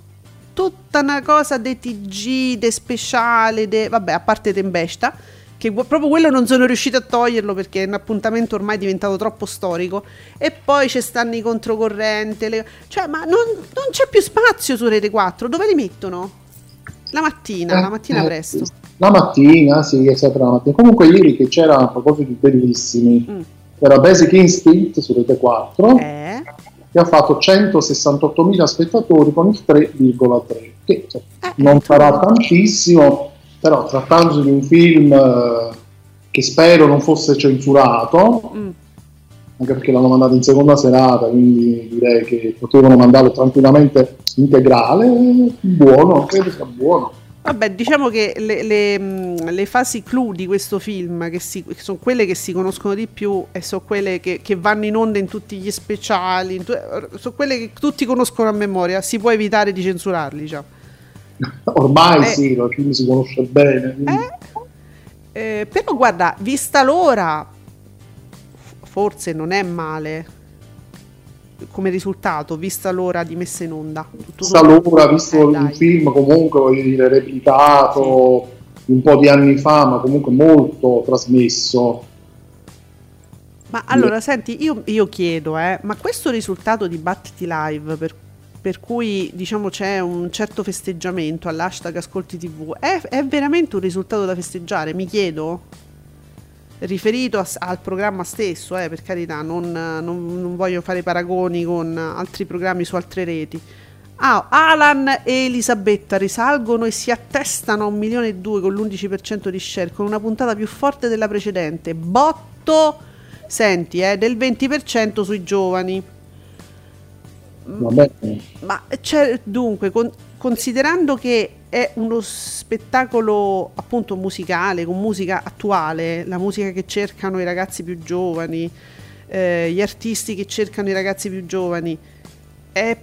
tutta una cosa dei T G, dei speciali, de- vabbè, a parte Tempesta, che proprio quello non sono riuscito a toglierlo perché è un appuntamento ormai diventato troppo storico, e poi ci stanno i controcorrente, le... cioè ma non, non c'è più spazio su Rete quattro, dove li mettono? La mattina, eh, la mattina eh, presto. La mattina, sì, esatto, la mattina. Comunque ieri che c'era, a proposito di bellissimi, mm. era Basic Instinct su Rete quattro, eh. che ha fatto centosessantottomila spettatori con il tre virgola tre, che cioè, eh, non sarà tantissimo, però trattandosi di un film eh, che spero non fosse censurato, mm. anche perché l'hanno mandato in seconda serata, quindi direi che potevano mandarlo tranquillamente integrale, buono, credo sia buono. Vabbè, diciamo che le, le, le fasi clou di questo film, che, si, che sono quelle che si conoscono di più e sono quelle che, che vanno in onda in tutti gli speciali, sono quelle che tutti conoscono a memoria, si può evitare di censurarli, diciamo. Ormai eh, sì, la film si conosce bene. Eh, eh, però guarda, vista l'ora, forse non è male come risultato, vista l'ora di messa in onda. Tutto vista l'ora, visto eh, un dai. film comunque, voglio dire, replicato sì. un po' di anni fa, ma comunque molto trasmesso. Ma allora, eh. senti, io, io chiedo, eh, ma questo risultato di Battiti Live, per per cui diciamo c'è un certo festeggiamento all'hashtag Ascolti tivù, è, è veramente un risultato da festeggiare, mi chiedo, riferito a, al programma stesso, eh, per carità, non, non, non voglio fare paragoni con altri programmi su altre reti. Ah, Alan e Elisabetta risalgono e si attestano a un milione e due con l'undici per cento di share, con una puntata più forte della precedente, botto, senti, eh, del venti per cento sui giovani. Ma, cioè, dunque, con, considerando che è uno spettacolo appunto musicale, con musica attuale, la musica che cercano i ragazzi più giovani, eh, gli artisti che cercano i ragazzi più giovani, è,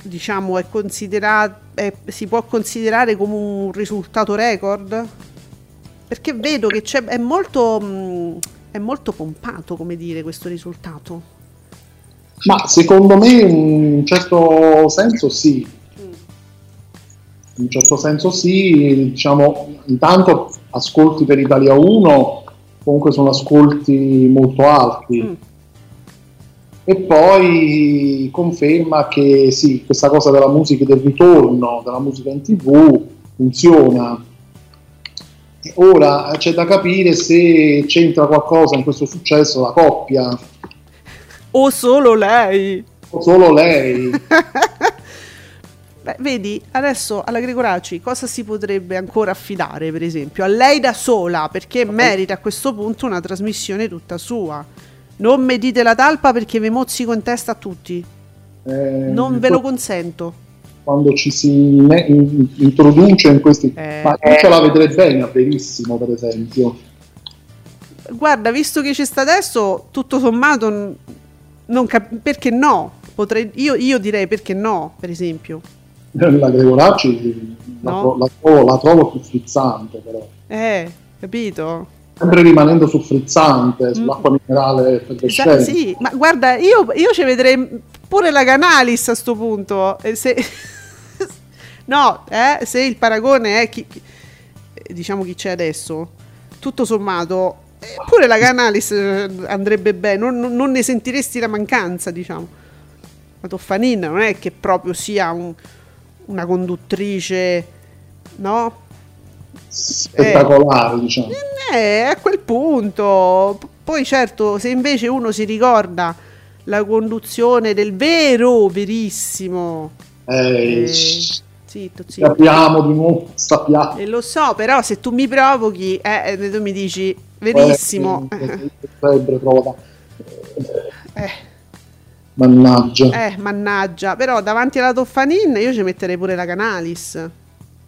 diciamo, è considerato, è, si può considerare come un risultato record? Perché vedo che c'è, è molto mh, è molto pompato, come dire, questo risultato. Ma secondo me in un certo senso sì, in un certo senso sì, diciamo, intanto ascolti per Italia uno comunque sono ascolti molto alti, mm. e poi conferma che sì, questa cosa della musica, del ritorno della musica in tivù funziona. Ora c'è da capire se c'entra qualcosa in questo successo la coppia. O solo lei. O solo lei. Beh, vedi, adesso alla Gregoraci cosa si potrebbe ancora affidare, per esempio? A lei da sola, perché okay. merita a questo punto una trasmissione tutta sua. Non mi dite la talpa perché vi mozzico in testa a tutti. Eh, non ve lo consento. Quando ci si ne- introduce in questi... Eh. Ma io la vedrei bene, benissimo, per esempio. Guarda, visto che ci sta adesso, tutto sommato... Non cap- perché no? Potrei, io, io direi perché no, per esempio. La Gregoraci la, no. tro- la, trovo, la trovo più frizzante, però. Eh, capito? Sempre rimanendo su frizzante, sull'acqua mm. minerale fredescente. Sì, sì, ma guarda, io, io ci vedrei pure la Canalis a sto punto. E se no, eh, se il paragone è chi, chi, diciamo chi c'è adesso, tutto sommato... Eppure la Canalis andrebbe bene, non, non ne sentiresti la mancanza, diciamo. La Toffanin non è che proprio sia un, una conduttrice, no? Spettacolare, eh, diciamo. Eh, a quel punto. Poi certo, se invece uno si ricorda la conduzione del vero, verissimo... Eh, eh. Zitto, zitto. Sappiamo di nuovo, sappiamo. E lo so, però se tu mi provochi e eh, tu mi dici verissimo. Eh, eh. Mannaggia. Eh, mannaggia, però davanti alla Toffanin io ci metterei pure la Canalis.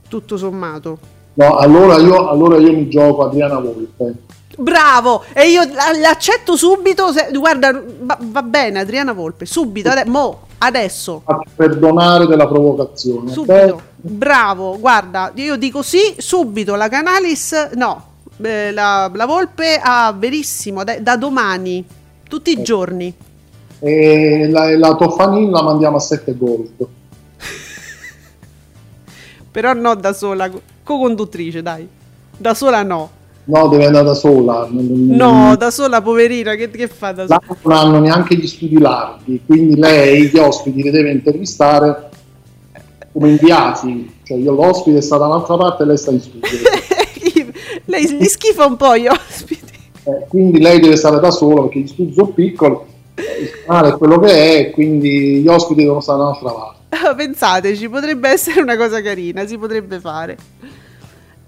Tutto sommato. No, allora io, allora io mi gioco Adriana Volpe. Bravo! E io l'accetto subito, se, guarda, va, va bene Adriana Volpe, subito, ade- mo adesso. A perdonare della provocazione. Subito. Beh. Bravo, guarda, io dico sì, subito la Canalis, no, eh, la, la Volpe a verissimo, da, da domani, tutti i eh. giorni. E la, la Toffanin la mandiamo a sette gold. Però no da sola, co-conduttrice, dai. Da sola no. No, deve andare da sola. No, da sola, poverina, che, che fa da sola? Non hanno neanche gli studi larghi, quindi lei gli ospiti li deve intervistare come inviati. Cioè io l'ospite sta da un'altra parte e lei sta in studio. Lei li schifa un po' gli ospiti. Eh, quindi lei deve stare da sola perché gli studi sono piccoli, il canale è quello che è, quindi gli ospiti devono stare da un'altra parte. Pensateci, potrebbe essere una cosa carina, si potrebbe fare.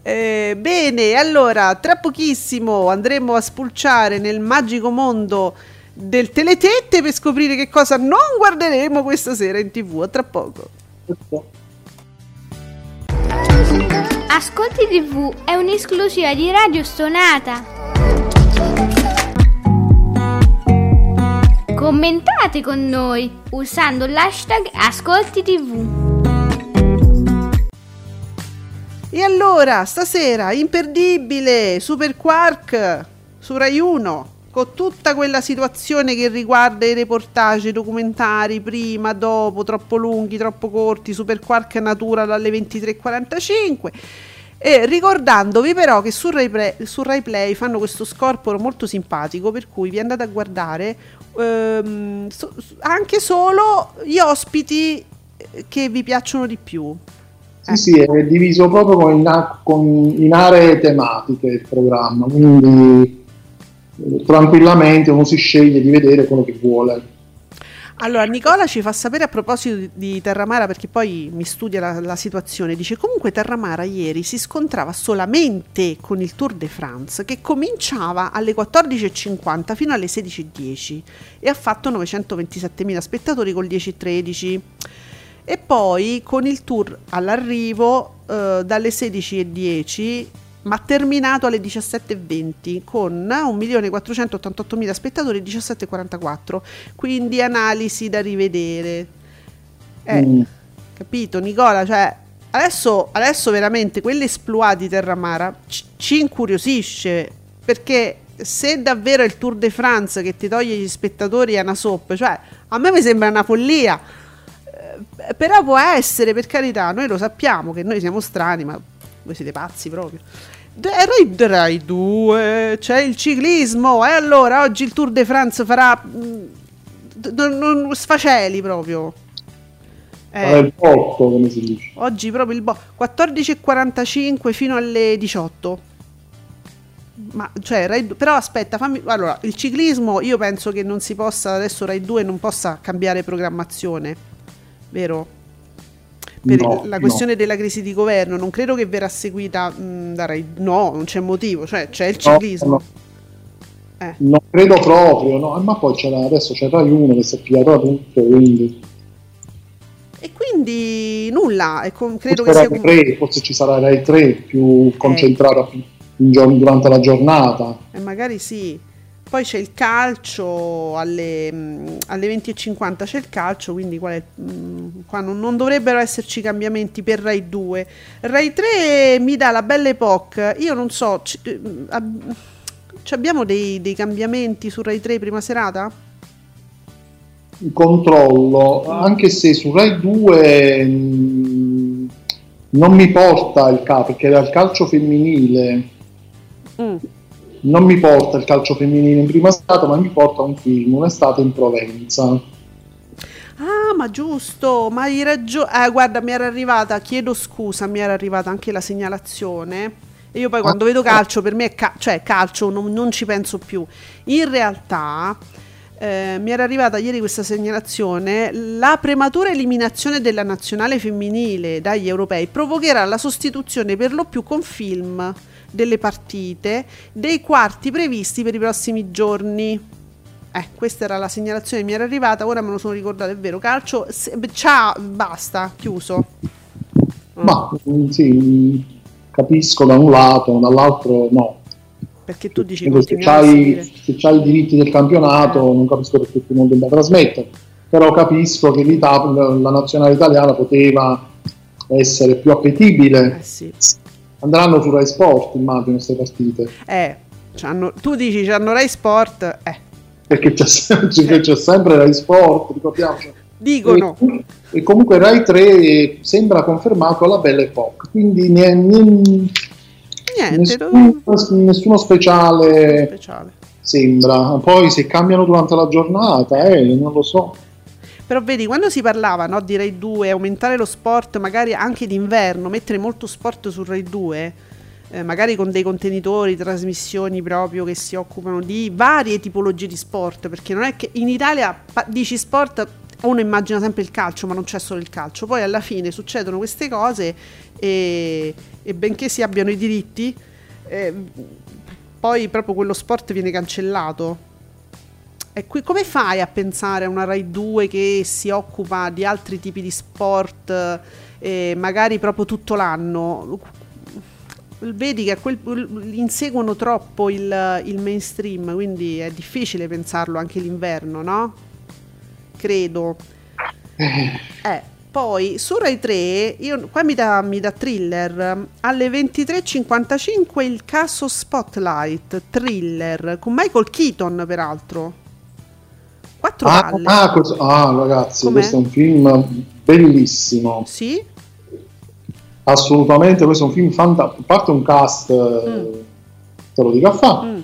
Eh, bene, allora tra pochissimo andremo a spulciare nel magico mondo del Teletette per scoprire che cosa non guarderemo questa sera in tivù. A tra poco. Ascolti tivù è un'esclusiva di Radio Stonata. Commentate con noi usando l'hashtag Ascolti tivù. E allora, stasera, imperdibile, Super Quark su Rai uno, con tutta quella situazione che riguarda i reportage, i documentari, prima, dopo, troppo lunghi, troppo corti, Super Quark Natura dalle ventitré e quarantacinque, e ricordandovi però che su Rai, Pre- su Rai Play fanno questo scorporo molto simpatico, per cui vi andate a guardare ehm, so- anche solo gli ospiti che vi piacciono di più. Sì, sì, è diviso proprio con in, con in aree tematiche il programma, quindi tranquillamente uno si sceglie di vedere quello che vuole. Allora, Nicola ci fa sapere a proposito di, di Terramara, perché poi mi studia la, la situazione, dice comunque Terramara ieri si scontrava solamente con il Tour de France che cominciava alle quattordici e cinquanta fino alle sedici e dieci e ha fatto novecentoventisettemila spettatori col dieci e tredici. e poi con il tour all'arrivo eh, dalle sedici e dieci ma terminato alle diciassette e venti con un milione quattrocentottantottomila spettatori e diciassette e quarantaquattro, quindi analisi da rivedere. Eh, mm. Capito Nicola, cioè adesso, adesso veramente quell'esploit di Terramara c- ci incuriosisce, perché se davvero è il Tour de France che ti toglie gli spettatori a una soap, cioè a me mi sembra una follia, eh, però può essere, per carità, noi lo sappiamo che noi siamo strani, ma voi siete pazzi proprio. Rai due c'è il ciclismo e eh, allora oggi il Tour de France farà mh, non, non, sfaceli proprio. Eh, il botto, come si dice. Oggi proprio il botto, quattordici e quarantacinque fino alle diciotto. Ma cioè Rai due, però aspetta, fammi, allora, il ciclismo io penso che non si possa, adesso Rai due non possa cambiare programmazione, vero? Per no, la questione no. della crisi di governo, non credo che verrà seguita mh, da Rai, no, non c'è motivo, cioè c'è il ciclismo. No, no. Eh. Non credo proprio, no, ma poi c'è, adesso c'è Rai uno che si è pigliato tutto, quindi e quindi nulla, e con, credo forse che sia tre, forse ci sarà Rai tre più concentrata eh. durante la giornata. E magari sì. Poi c'è il calcio alle, alle venti e cinquanta c'è il calcio, quindi qual è, mh, qua non, non dovrebbero esserci cambiamenti per Rai due. Rai tre mi dà la Belle Époque. Io non so, c- ab- abbiamo dei, dei cambiamenti su Rai tre prima serata? Controllo, anche se su Rai due mh, non mi porta il calcio, perché era il calcio femminile, mm. non mi porta il calcio femminile in prima serata, ma mi porta un film, Un'estate in Provenza. Ah, ma giusto, ma hai ragione, eh, guarda, mi era arrivata, chiedo scusa, mi era arrivata anche la segnalazione. E io poi quando ah, vedo calcio, per me è ca- cioè calcio, non, non ci penso più. In realtà... Eh, mi era arrivata ieri questa segnalazione: la prematura eliminazione della nazionale femminile dagli europei provocherà la sostituzione per lo più con film delle partite dei quarti previsti per i prossimi giorni. Eh, questa era la segnalazione che mi era arrivata, ora me lo sono ricordata, è vero, calcio, se, ciao, basta, chiuso. Mm. Ma sì, capisco da un lato, dall'altro no. Perché tu dici se c'hai, se c'hai i diritti del campionato, non capisco perché tu non debba trasmettere, però capisco che la nazionale italiana poteva essere più appetibile. Eh sì. Andranno su Rai Sport, immagino, queste partite. Eh, c'hanno, tu dici c'hanno Rai Sport, eh. Perché c'è sempre, eh. c'è sempre Rai Sport, ricordiamoci. Dicono. E, e comunque Rai tre sembra confermato alla Belle Époque, quindi ne, ne, niente, nessuno, dove... nessuno speciale, speciale sembra. Poi se cambiano durante la giornata, eh, non lo so. Però vedi, quando si parlava, no, di Rai due, aumentare lo sport magari anche d'inverno, mettere molto sport su Rai due, eh, magari con dei contenitori, trasmissioni proprio che si occupano di varie tipologie di sport, perché non è che in Italia dici sport, uno immagina sempre il calcio, ma non c'è solo il calcio. Poi alla fine succedono queste cose e, e benché si abbiano i diritti, eh, poi proprio quello sport viene cancellato. E qui come fai a pensare a una Rai due che si occupa di altri tipi di sport, eh, magari proprio tutto l'anno? Vedi che a quel, inseguono troppo il, il mainstream, quindi è difficile pensarlo anche l'inverno, no? Credo. Eh, poi su Rai tre, io, qua mi dà mi dà thriller alle ventitré e cinquantacinque, il caso Spotlight, thriller con Michael Keaton peraltro. Quattro ah, palle. Ah, questo, ah ragazzi, com'è? Questo è un film bellissimo. Sì? Assolutamente, questo è un film fantastico, parte un cast mm. te lo dico a fa. Mm.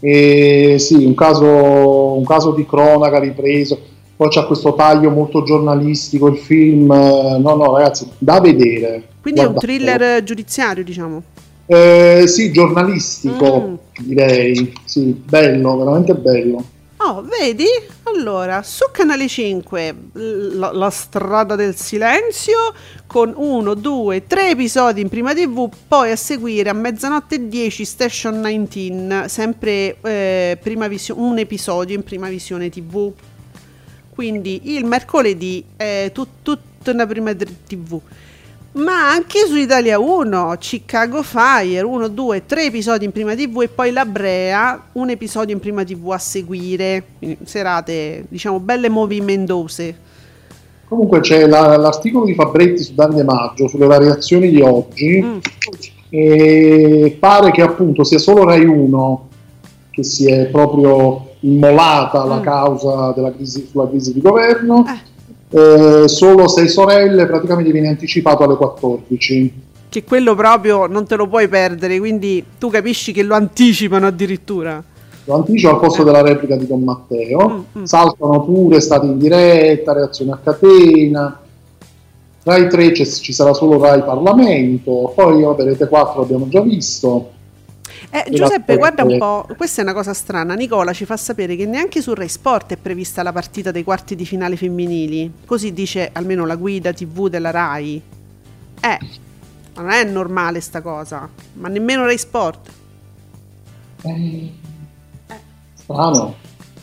E sì, un caso un caso di cronaca ripreso. Poi c'ha questo taglio molto giornalistico, il film... No, no, ragazzi, da vedere. Quindi guardate. È un thriller giudiziario, diciamo? Eh, sì, giornalistico, mm. direi. Sì, bello, veramente bello. Oh, vedi? Allora, su Canale cinque, la, la strada del silenzio, con uno, due, tre episodi in prima tv, poi a seguire a mezzanotte e dieci Station diciannove, sempre eh, prima visio- un episodio in prima visione tv. Quindi il mercoledì eh, tu, tu, torna prima T V, ma anche su Italia uno, Chicago Fire, uno, due, tre episodi in prima T V e poi La Brea, un episodio in prima T V a seguire. Quindi serate, diciamo, belle movimentose. Comunque c'è la, l'articolo di Fabretti su Dante Maggio sulle variazioni di oggi, mm. e pare che appunto sia solo Rai uno che si è proprio immolata alla mm. causa della crisi, sulla crisi di governo. Eh. Eh, solo Sei Sorelle praticamente viene anticipato alle quattordici, che quello proprio non te lo puoi perdere, quindi tu capisci che lo anticipano, addirittura lo anticipo al posto eh. della replica di Don Matteo. mm, mm. Saltano pure Stati in Diretta, Reazione a Catena, Rai tre ci sarà solo Rai Parlamento, poi vabbè, Rete quattro abbiamo già visto. Eh, Giuseppe, guarda un po', questa è una cosa strana. Nicola ci fa sapere che neanche su Rai Sport è prevista la partita dei quarti di finale femminili, così dice almeno la guida T V della Rai. Eh, ma non è normale sta cosa, ma nemmeno Rai Sport. Eh, strano.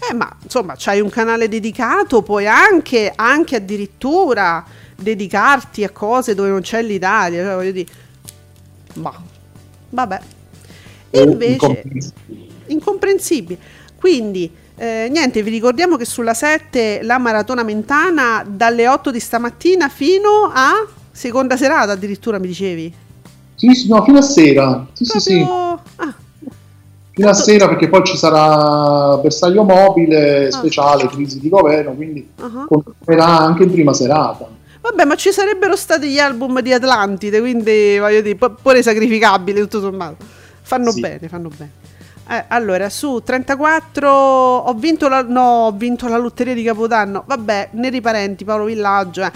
Eh, ma insomma, c'hai un canale dedicato, puoi anche, anche addirittura dedicarti a cose dove non c'è l'Italia, cioè voglio dire, ma vabbè. Invece incomprensibile. incomprensibile. Quindi eh, niente, vi ricordiamo che sulla sette la Maratona Mentana dalle otto di stamattina fino a seconda serata, addirittura mi dicevi? Sì, no, fino a sera. Sì, Proprio... sì, sì. Ah. Fino Tanto... a sera, perché poi ci sarà bersaglio mobile speciale, ah. crisi di governo, quindi uh-huh. continuerà anche in prima serata. Vabbè, ma ci sarebbero stati gli album di Atlantide, quindi voglio dire, pure sacrificabile tutto sommato. Fanno sì. bene, fanno bene. Eh, allora, su trentaquattro ho vinto la, no, ho vinto la lotteria di Capodanno. Vabbè, Neri Parenti, Paolo Villaggio, eh.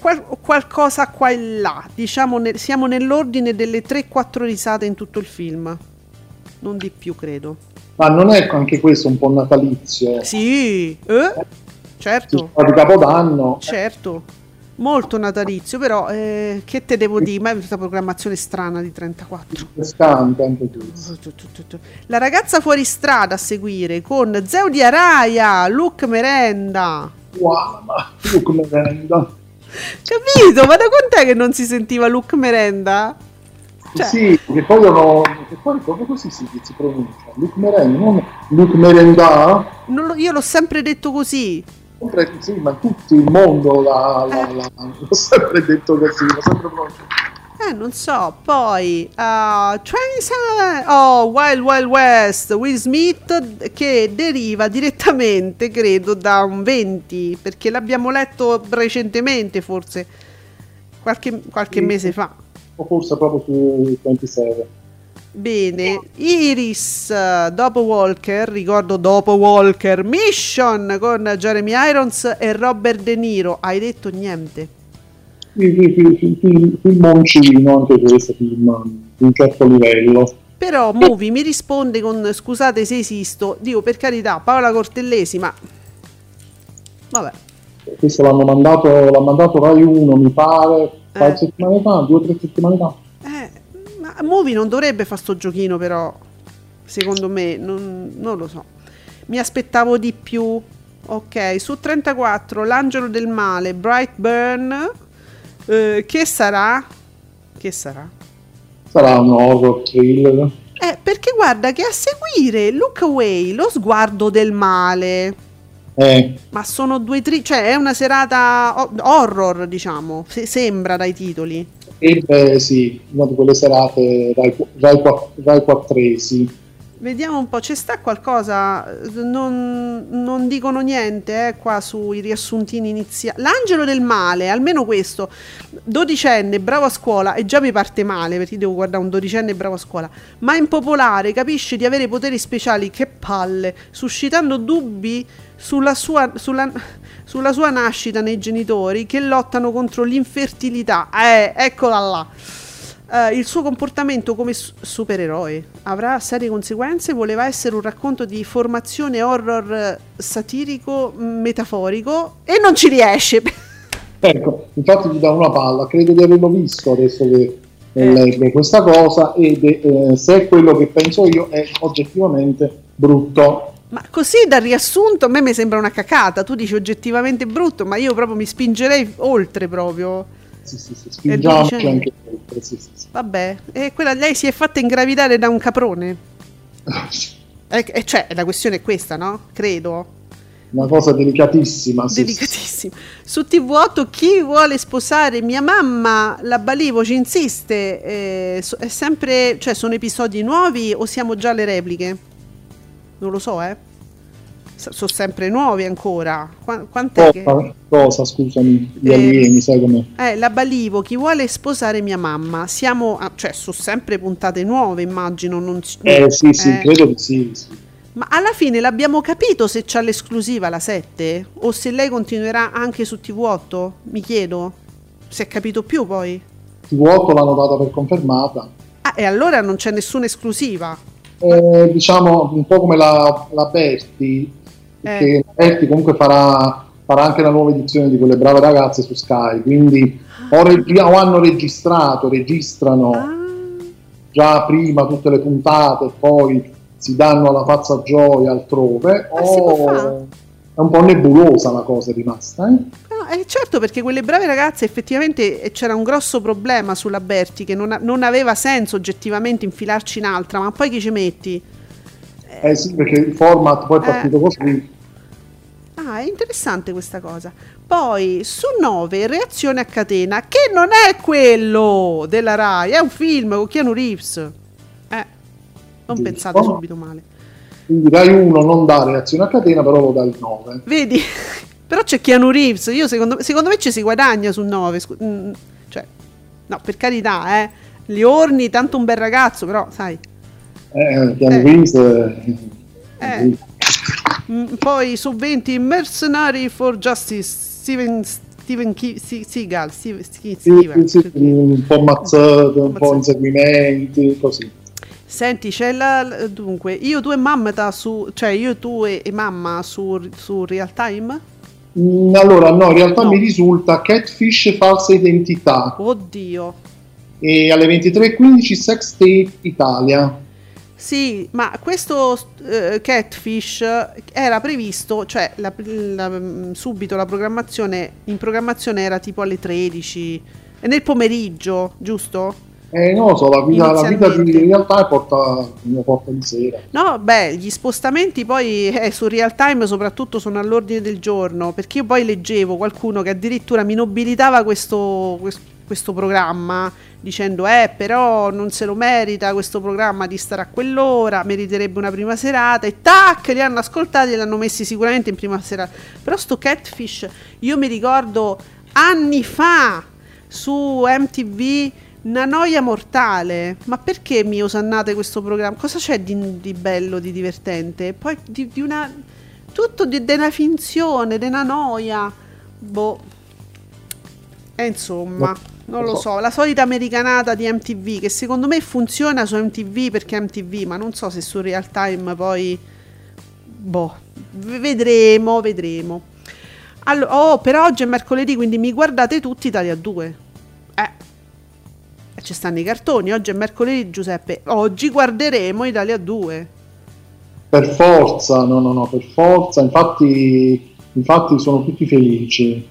Qual- qualcosa qua e là. Diciamo, ne- siamo nell'ordine delle tre quattro risate in tutto il film. Non di più, credo. Ma non è anche questo un po' natalizio? Sì, eh? Certo. Di Capodanno. Certo. Molto natalizio, però eh, che te devo dire, ma è questa programmazione strana di trentaquattro. La ragazza fuoristrada a seguire con Zeudia Raia, Luke Merenda. Wow, Luke Merenda. Capito? Ma da quant'è che non si sentiva Luke Merenda? Cioè... Sì, che poi io proprio così si, si pronuncia, Luke Merenda, non Luke Merenda. Non lo, io l'ho sempre detto così. Sì, ma tutto il mondo l'ha, l'ha, eh. l'ha, l'ho sempre detto così, l'ho sempre pronunciato. Eh, non so, poi uh, oh, Wild Wild West, Will Smith, che deriva direttamente, credo, da un venti, perché l'abbiamo letto recentemente, forse qualche, qualche sì. mese fa. O forse proprio su ventisei. Bene, Iris dopo Walker, ricordo dopo Walker, Mission con Jeremy Irons e Robert De Niro. Hai detto niente? Sì, sì, sì, sì, filmoncino anche questo film, di un certo livello. Però Movie mi risponde con scusate se esisto, dico per carità, Paola Cortellesi, ma vabbè. Questo l'hanno mandato, l'ha mandato Rai uno mi pare, qualche eh. settimana fa, due o tre settimane fa. Movie non dovrebbe fare sto giochino, però secondo me non, non lo so, mi aspettavo di più. Ok, su trentaquattro l'angelo del male, Brightburn, eh, che sarà? che sarà? sarà un horror thriller, eh, perché guarda che a seguire Look Away, lo sguardo del male, eh. ma sono due tri- cioè è una serata horror, diciamo, se- sembra dai titoli. Eh beh, sì, una di quelle serate Rai quattresi. Vediamo un po', c'è sta qualcosa, non, non dicono niente eh, qua sui riassuntini iniziali. L'angelo del male, almeno questo, dodicenne, bravo a scuola, e già mi parte male perché devo guardare un dodicenne bravo a scuola, ma impopolare, capisce di avere poteri speciali, che palle, suscitando dubbi sulla sua... Sulla... sulla sua nascita nei genitori che lottano contro l'infertilità. Eh, eccola là. Eh, il suo comportamento come su- supereroe avrà serie conseguenze. Voleva essere un racconto di formazione horror satirico metaforico e non ci riesce. Ecco, infatti mi dà una palla. Credo di averlo visto adesso che eh. leggo questa cosa, e de- eh, se è quello che penso io è oggettivamente brutto. Ma così dal riassunto a me mi sembra una cacata. Tu dici oggettivamente brutto, ma io proprio mi spingerei oltre proprio. Sì, sì, sì, spingiamo dice... anche oltre, sì, sì, sì. Vabbè, e quella lei si è fatta ingravidare da un caprone. e, e cioè, la questione è questa, no? Credo. Una cosa delicatissima. Sì, delicatissima. Sì. Su T V otto, chi vuole sposare mia mamma? La Balivo ci insiste. Eh, è sempre, cioè, sono episodi nuovi o siamo già alle repliche? Non lo so, eh. Sono sempre nuovi ancora. Qu- quant'è cosa, che... cosa, scusami, gli eh, alieni, sai com'è? Eh, la Balivo, chi vuole sposare mia mamma? Siamo, a, cioè, sono sempre puntate nuove, immagino. Non c- eh, sì, eh. sì, credo che sì, sì. Ma alla fine l'abbiamo capito se c'ha l'esclusiva la sette? O se lei continuerà anche su T V otto? Mi chiedo. Si è capito più poi? T V otto l'hanno data per confermata. Ah, e allora non c'è nessuna esclusiva? Eh, diciamo un po' come la, la Berti. Perché eh. la Berti comunque farà, farà anche una nuova edizione di quelle brave ragazze su Sky. Quindi ah. o, reg- o hanno registrato, registrano ah. già prima tutte le puntate e poi... si danno alla pazza gioia altrove. Ma oh, è un po' nebulosa la cosa rimasta, eh? Ah, eh, certo, perché quelle brave ragazze effettivamente c'era un grosso problema sulla Berti che non, a- non aveva senso oggettivamente infilarci in altra, ma poi chi ci metti? Eh, eh sì, perché il format poi è partito eh, così. Ah, è interessante questa cosa. Poi su nove, Reazione a catena, che non è quello della Rai, è un film con Keanu Reeves. Non pensate oh. subito male. Quindi Rai uno non dà Reazione a catena, però lo dà il nove. Vedi? Però c'è Keanu Reeves, io secondo, secondo me ci si guadagna sul nove. Mm, cioè, no, per carità, eh. Liorni, tanto un bel ragazzo, però, sai. Eh, Keanu eh. Reeves... Eh. Eh. Mm, poi su venti, Mercenary for Justice, Steven Steven Ki- si- Seagal. Steven, Steven, Steven. Sì, sì, sì, un po' ammazzato, un po' inseguimenti, così. Senti, c'è la... dunque, io tu e mamma ta su... cioè io tu e, e mamma su, su Real Time? Mm, allora, no, in realtà no. Mi risulta Catfish falsa identità. Oddio. E alle ventitré e quindici Sex Tape Italia. Sì, ma questo uh, Catfish era previsto, cioè la, la, subito la programmazione, in programmazione era tipo alle tredici, nel pomeriggio, giusto? Eh, non lo so, la vita, la vita di Real Time porta, porta di sera. No, beh, gli spostamenti poi eh, su Real Time soprattutto sono all'ordine del giorno, perché io poi leggevo qualcuno che addirittura mi nobilitava questo, questo, questo programma dicendo eh però non se lo merita questo programma di stare a quell'ora, meriterebbe una prima serata, e tac, li hanno ascoltati e li hanno messi sicuramente in prima serata. Però sto Catfish io mi ricordo anni fa su M T V, una noia mortale. Ma perché mi osannate questo programma? Cosa c'è di, di bello, di divertente? Poi di, di una... tutto di, di una finzione, di una noia. Boh. E insomma, non lo so. La solita americanata di M T V, che secondo me funziona su M T V perché è M T V, ma non so se su Real Time poi... Boh. Vedremo, vedremo. Allora, oh, per oggi è mercoledì, quindi mi guardate tutti Italia due. Eh... ci stanno i cartoni, oggi è mercoledì Giuseppe, oggi guarderemo Italia due per forza, no no no, per forza, infatti infatti sono tutti felici.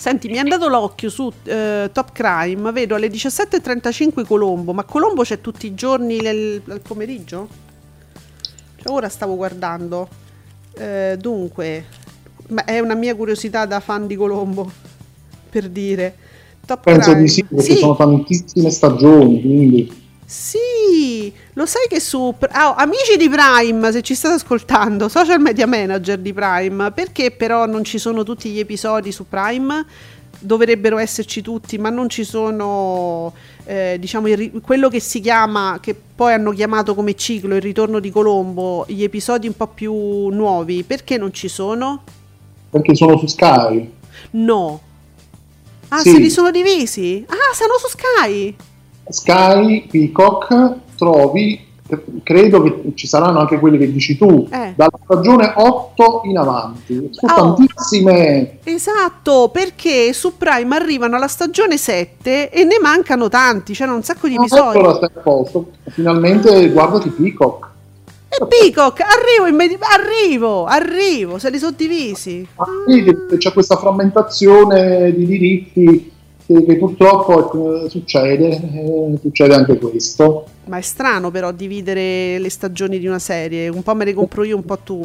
Senti, mi è andato l'occhio su eh, Top Crime, vedo alle diciassette e trentacinque Colombo, ma Colombo c'è tutti i giorni nel, nel pomeriggio? Cioè, ora stavo guardando eh, dunque, ma è una mia curiosità da fan di Colombo, per dire. Top Penso Crime. Di sì, perché sì. Sono tantissime stagioni, quindi... Sì, lo sai che su... Oh, amici di Prime, se ci state ascoltando, social media manager di Prime, perché però non ci sono tutti gli episodi su Prime? Dovrebbero esserci tutti, ma non ci sono, eh, diciamo, il, quello che si chiama, che poi hanno chiamato come ciclo, il ritorno di Colombo, gli episodi un po' più nuovi, perché non ci sono? Perché sono su Sky. No. Ah, sì. Se li sono divisi? Ah, sono su Sky! Sky, Peacock, trovi, credo che ci saranno anche quelli che dici tu, eh. dalla stagione otto in avanti. Sono oh. tantissime! Esatto, perché su Prime arrivano alla stagione sette e ne mancano tanti, c'erano un sacco di episodi. Ah, ecco, la stai a posto. Finalmente guardati Peacock. E Peacock, arrivo, immedi- arrivo, arrivo, se li sono divisi. Ah, sì, c'è questa frammentazione di diritti che, che purtroppo eh, succede, eh, succede anche questo. Ma è strano però dividere le stagioni di una serie, un po' me le compro io, un po' tu.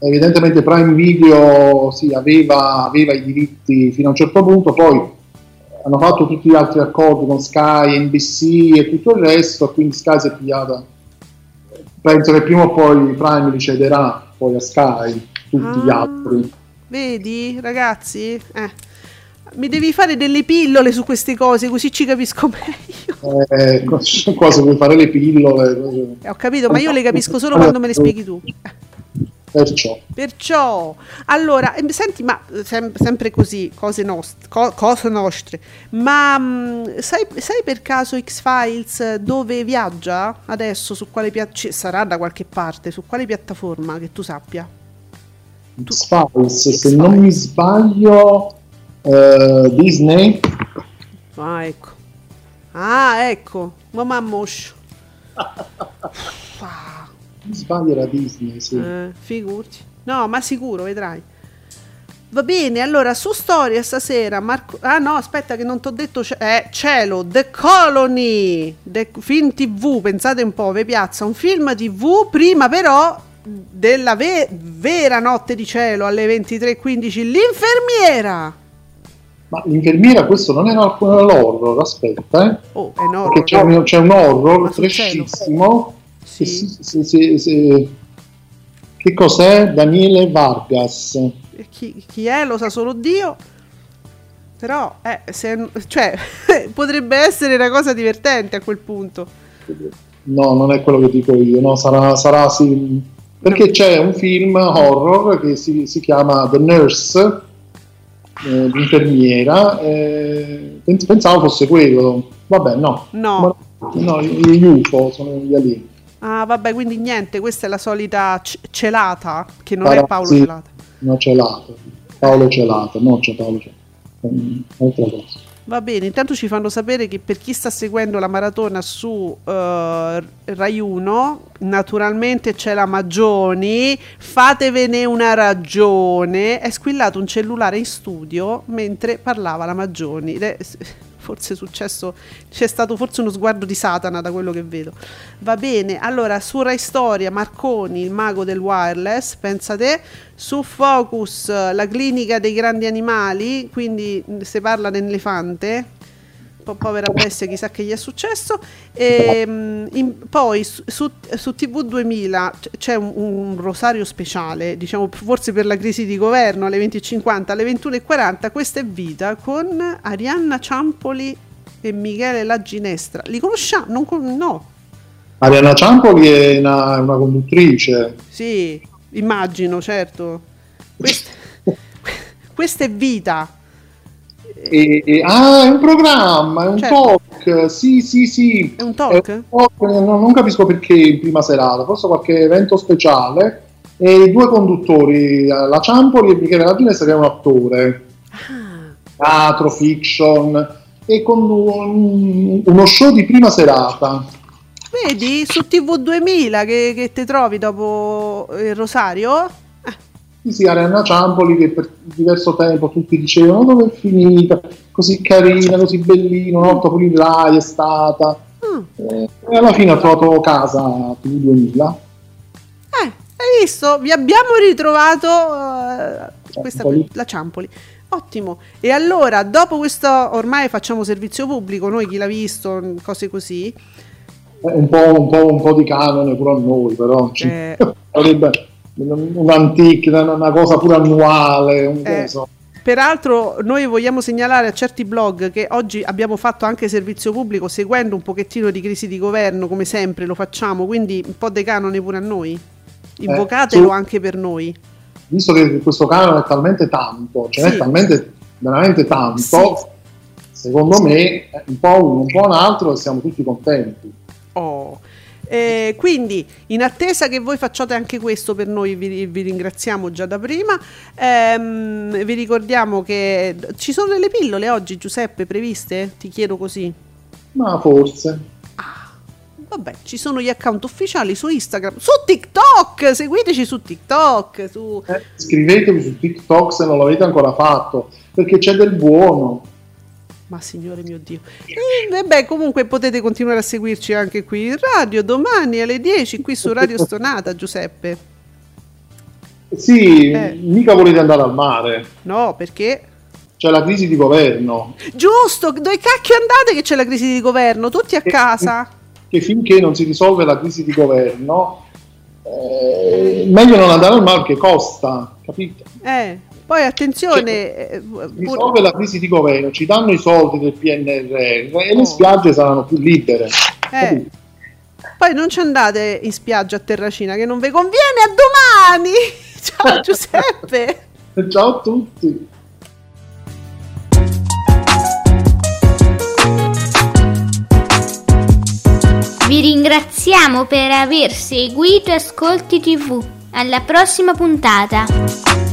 Evidentemente Prime Video sì, aveva, aveva i diritti fino a un certo punto, poi hanno fatto tutti gli altri accordi con Sky, N B C e tutto il resto, quindi Sky si è pigliata. Penso che prima o poi Prime li cederà poi a Sky, tutti ah, gli altri. Vedi, ragazzi? Eh, mi devi fare delle pillole su queste cose, così ci capisco meglio. Eh, qua se vuoi fare le pillole... Eh, ho capito, ma io le capisco solo quando me le spieghi tu. Perciò. Perciò. Allora, senti, ma sem- sempre così, cose, nost- co- cose nostre, ma mh, sai, sai per caso X-Files dove viaggia adesso, su quale pia- c- sarà da qualche parte, su quale piattaforma che tu sappia? Tu- X-Files, X-Files, se non mi sbaglio, eh, Disney. Ah, ecco. Ah, ecco. Mamma moscio. Sbaglio la Disney, sì. Eh, figurati. No, ma sicuro, vedrai. Va bene, allora, su Storia stasera, Marco... Ah no, aspetta che non t'ho detto... C- eh, Cielo, The Colony, The film tivù, pensate un po', vi piazza un film tivù, prima però della ve- vera notte di cielo alle ventitré e quindici, L'infermiera. Ma L'infermiera, questo non era alcun horror, aspetta, eh. Oh, è un horror. Perché c'è un, c'è un horror frescissimo. Sì. Sì, sì, sì, sì. Che cos'è? Daniele Vargas. Chi, chi è? Lo sa solo Dio. Però eh, se, cioè, potrebbe essere una cosa divertente a quel punto. No, non è quello che dico io. No, sarà, sarà sì. Perché no. C'è un film horror che si, si chiama The Nurse, eh, l'infermiera. Eh, pensavo fosse quello. Vabbè, no. No, no, gli U F O sono gli alieni. Ah vabbè, quindi niente, questa è la solita c- celata, che non Parazzi, è Paolo Celata. No, Celata, Paolo Celata, no c'è Paolo Celata, um, altra cosa. Va bene, intanto ci fanno sapere che per chi sta seguendo la maratona su uh, Rai uno, naturalmente c'è la Magioni, fatevene una ragione, è squillato un cellulare in studio mentre parlava la Magioni. Forse è successo, c'è stato forse uno sguardo di Satana da quello che vedo. Va bene, allora su Rai Storia Marconi, il mago del wireless, pensa te, su Focus la clinica dei grandi animali, quindi se parla dell'elefante, po- povera bestia, chissà che gli è successo. E, in, poi su, su, su T V duemila c'è un, un rosario speciale, diciamo forse per la crisi di governo, alle venti e cinquanta, alle ventuno e quaranta, Questa è vita con Arianna Ciampoli e Michele La Ginestra. Li conosciamo? Non con, no. Arianna Ciampoli è una, una conduttrice. Sì, immagino, certo. Questa, questa è vita. E, e, ah, è un programma, è un certo. talk, sì sì sì. È un talk? È un talk non, non capisco perché in prima serata, forse qualche evento speciale, e i due conduttori, la Ciampoli e Michele La Ginestra, che è un attore, ah. teatro, fiction, e con un, uno show di prima serata. Vedi, su T V duemila che, che ti trovi dopo il rosario? Sì, Arianna Ciampoli che per diverso tempo tutti dicevano dove è finita, così carina, così bellina, una volta pure in Rai è stata, mm. e, e alla fine ha trovato casa a T V duemila. Eh, hai visto? Vi abbiamo ritrovato uh, questa, la Ciampoli. Ottimo, e allora dopo questo ormai facciamo servizio pubblico, noi chi l'ha visto, cose così. Eh, un, po', un, po', un po' di canone pure a noi, però eh. Ci... un'antica, una cosa pure annuale, un eh, so. Peraltro noi vogliamo segnalare a certi blog che oggi abbiamo fatto anche servizio pubblico, seguendo un pochettino di crisi di governo, come sempre lo facciamo, quindi un po' di canone pure a noi, invocatelo eh, su, anche per noi, visto che questo canone è talmente tanto, cioè sì. è talmente veramente tanto, sì. secondo me è un po' uno, un po' un altro, e siamo tutti contenti. Oh. Eh, quindi in attesa che voi facciate anche questo per noi, vi, vi ringraziamo già da prima, ehm, vi ricordiamo che ci sono delle pillole oggi, Giuseppe, previste? Ti chiedo così, ma forse ah, Vabbè, ci sono gli account ufficiali su Instagram, su TikTok, seguiteci su TikTok, su... Eh, scrivetemi su TikTok se non l'avete ancora fatto, perché c'è del buono. Ma signore mio Dio. E beh, comunque potete continuare a seguirci anche qui in radio, domani alle dieci qui su Radio Stonata, Giuseppe. Sì, eh. mica volete andare al mare. No, perché? C'è la crisi di governo. Giusto, dove cacchio andate che c'è la crisi di governo? Tutti a che, casa. Che finché non si risolve la crisi di governo, eh, meglio non andare al mare che costa, capito? Eh. Poi attenzione, cioè, risolve la crisi di governo, ci danno i soldi del P N R R e oh. le spiagge saranno più libere. Eh. Poi non ci andate in spiaggia a Terracina che non vi conviene. A domani. Ciao Giuseppe. Ciao a tutti. Vi ringraziamo per aver seguito Ascolti tivù. Alla prossima puntata.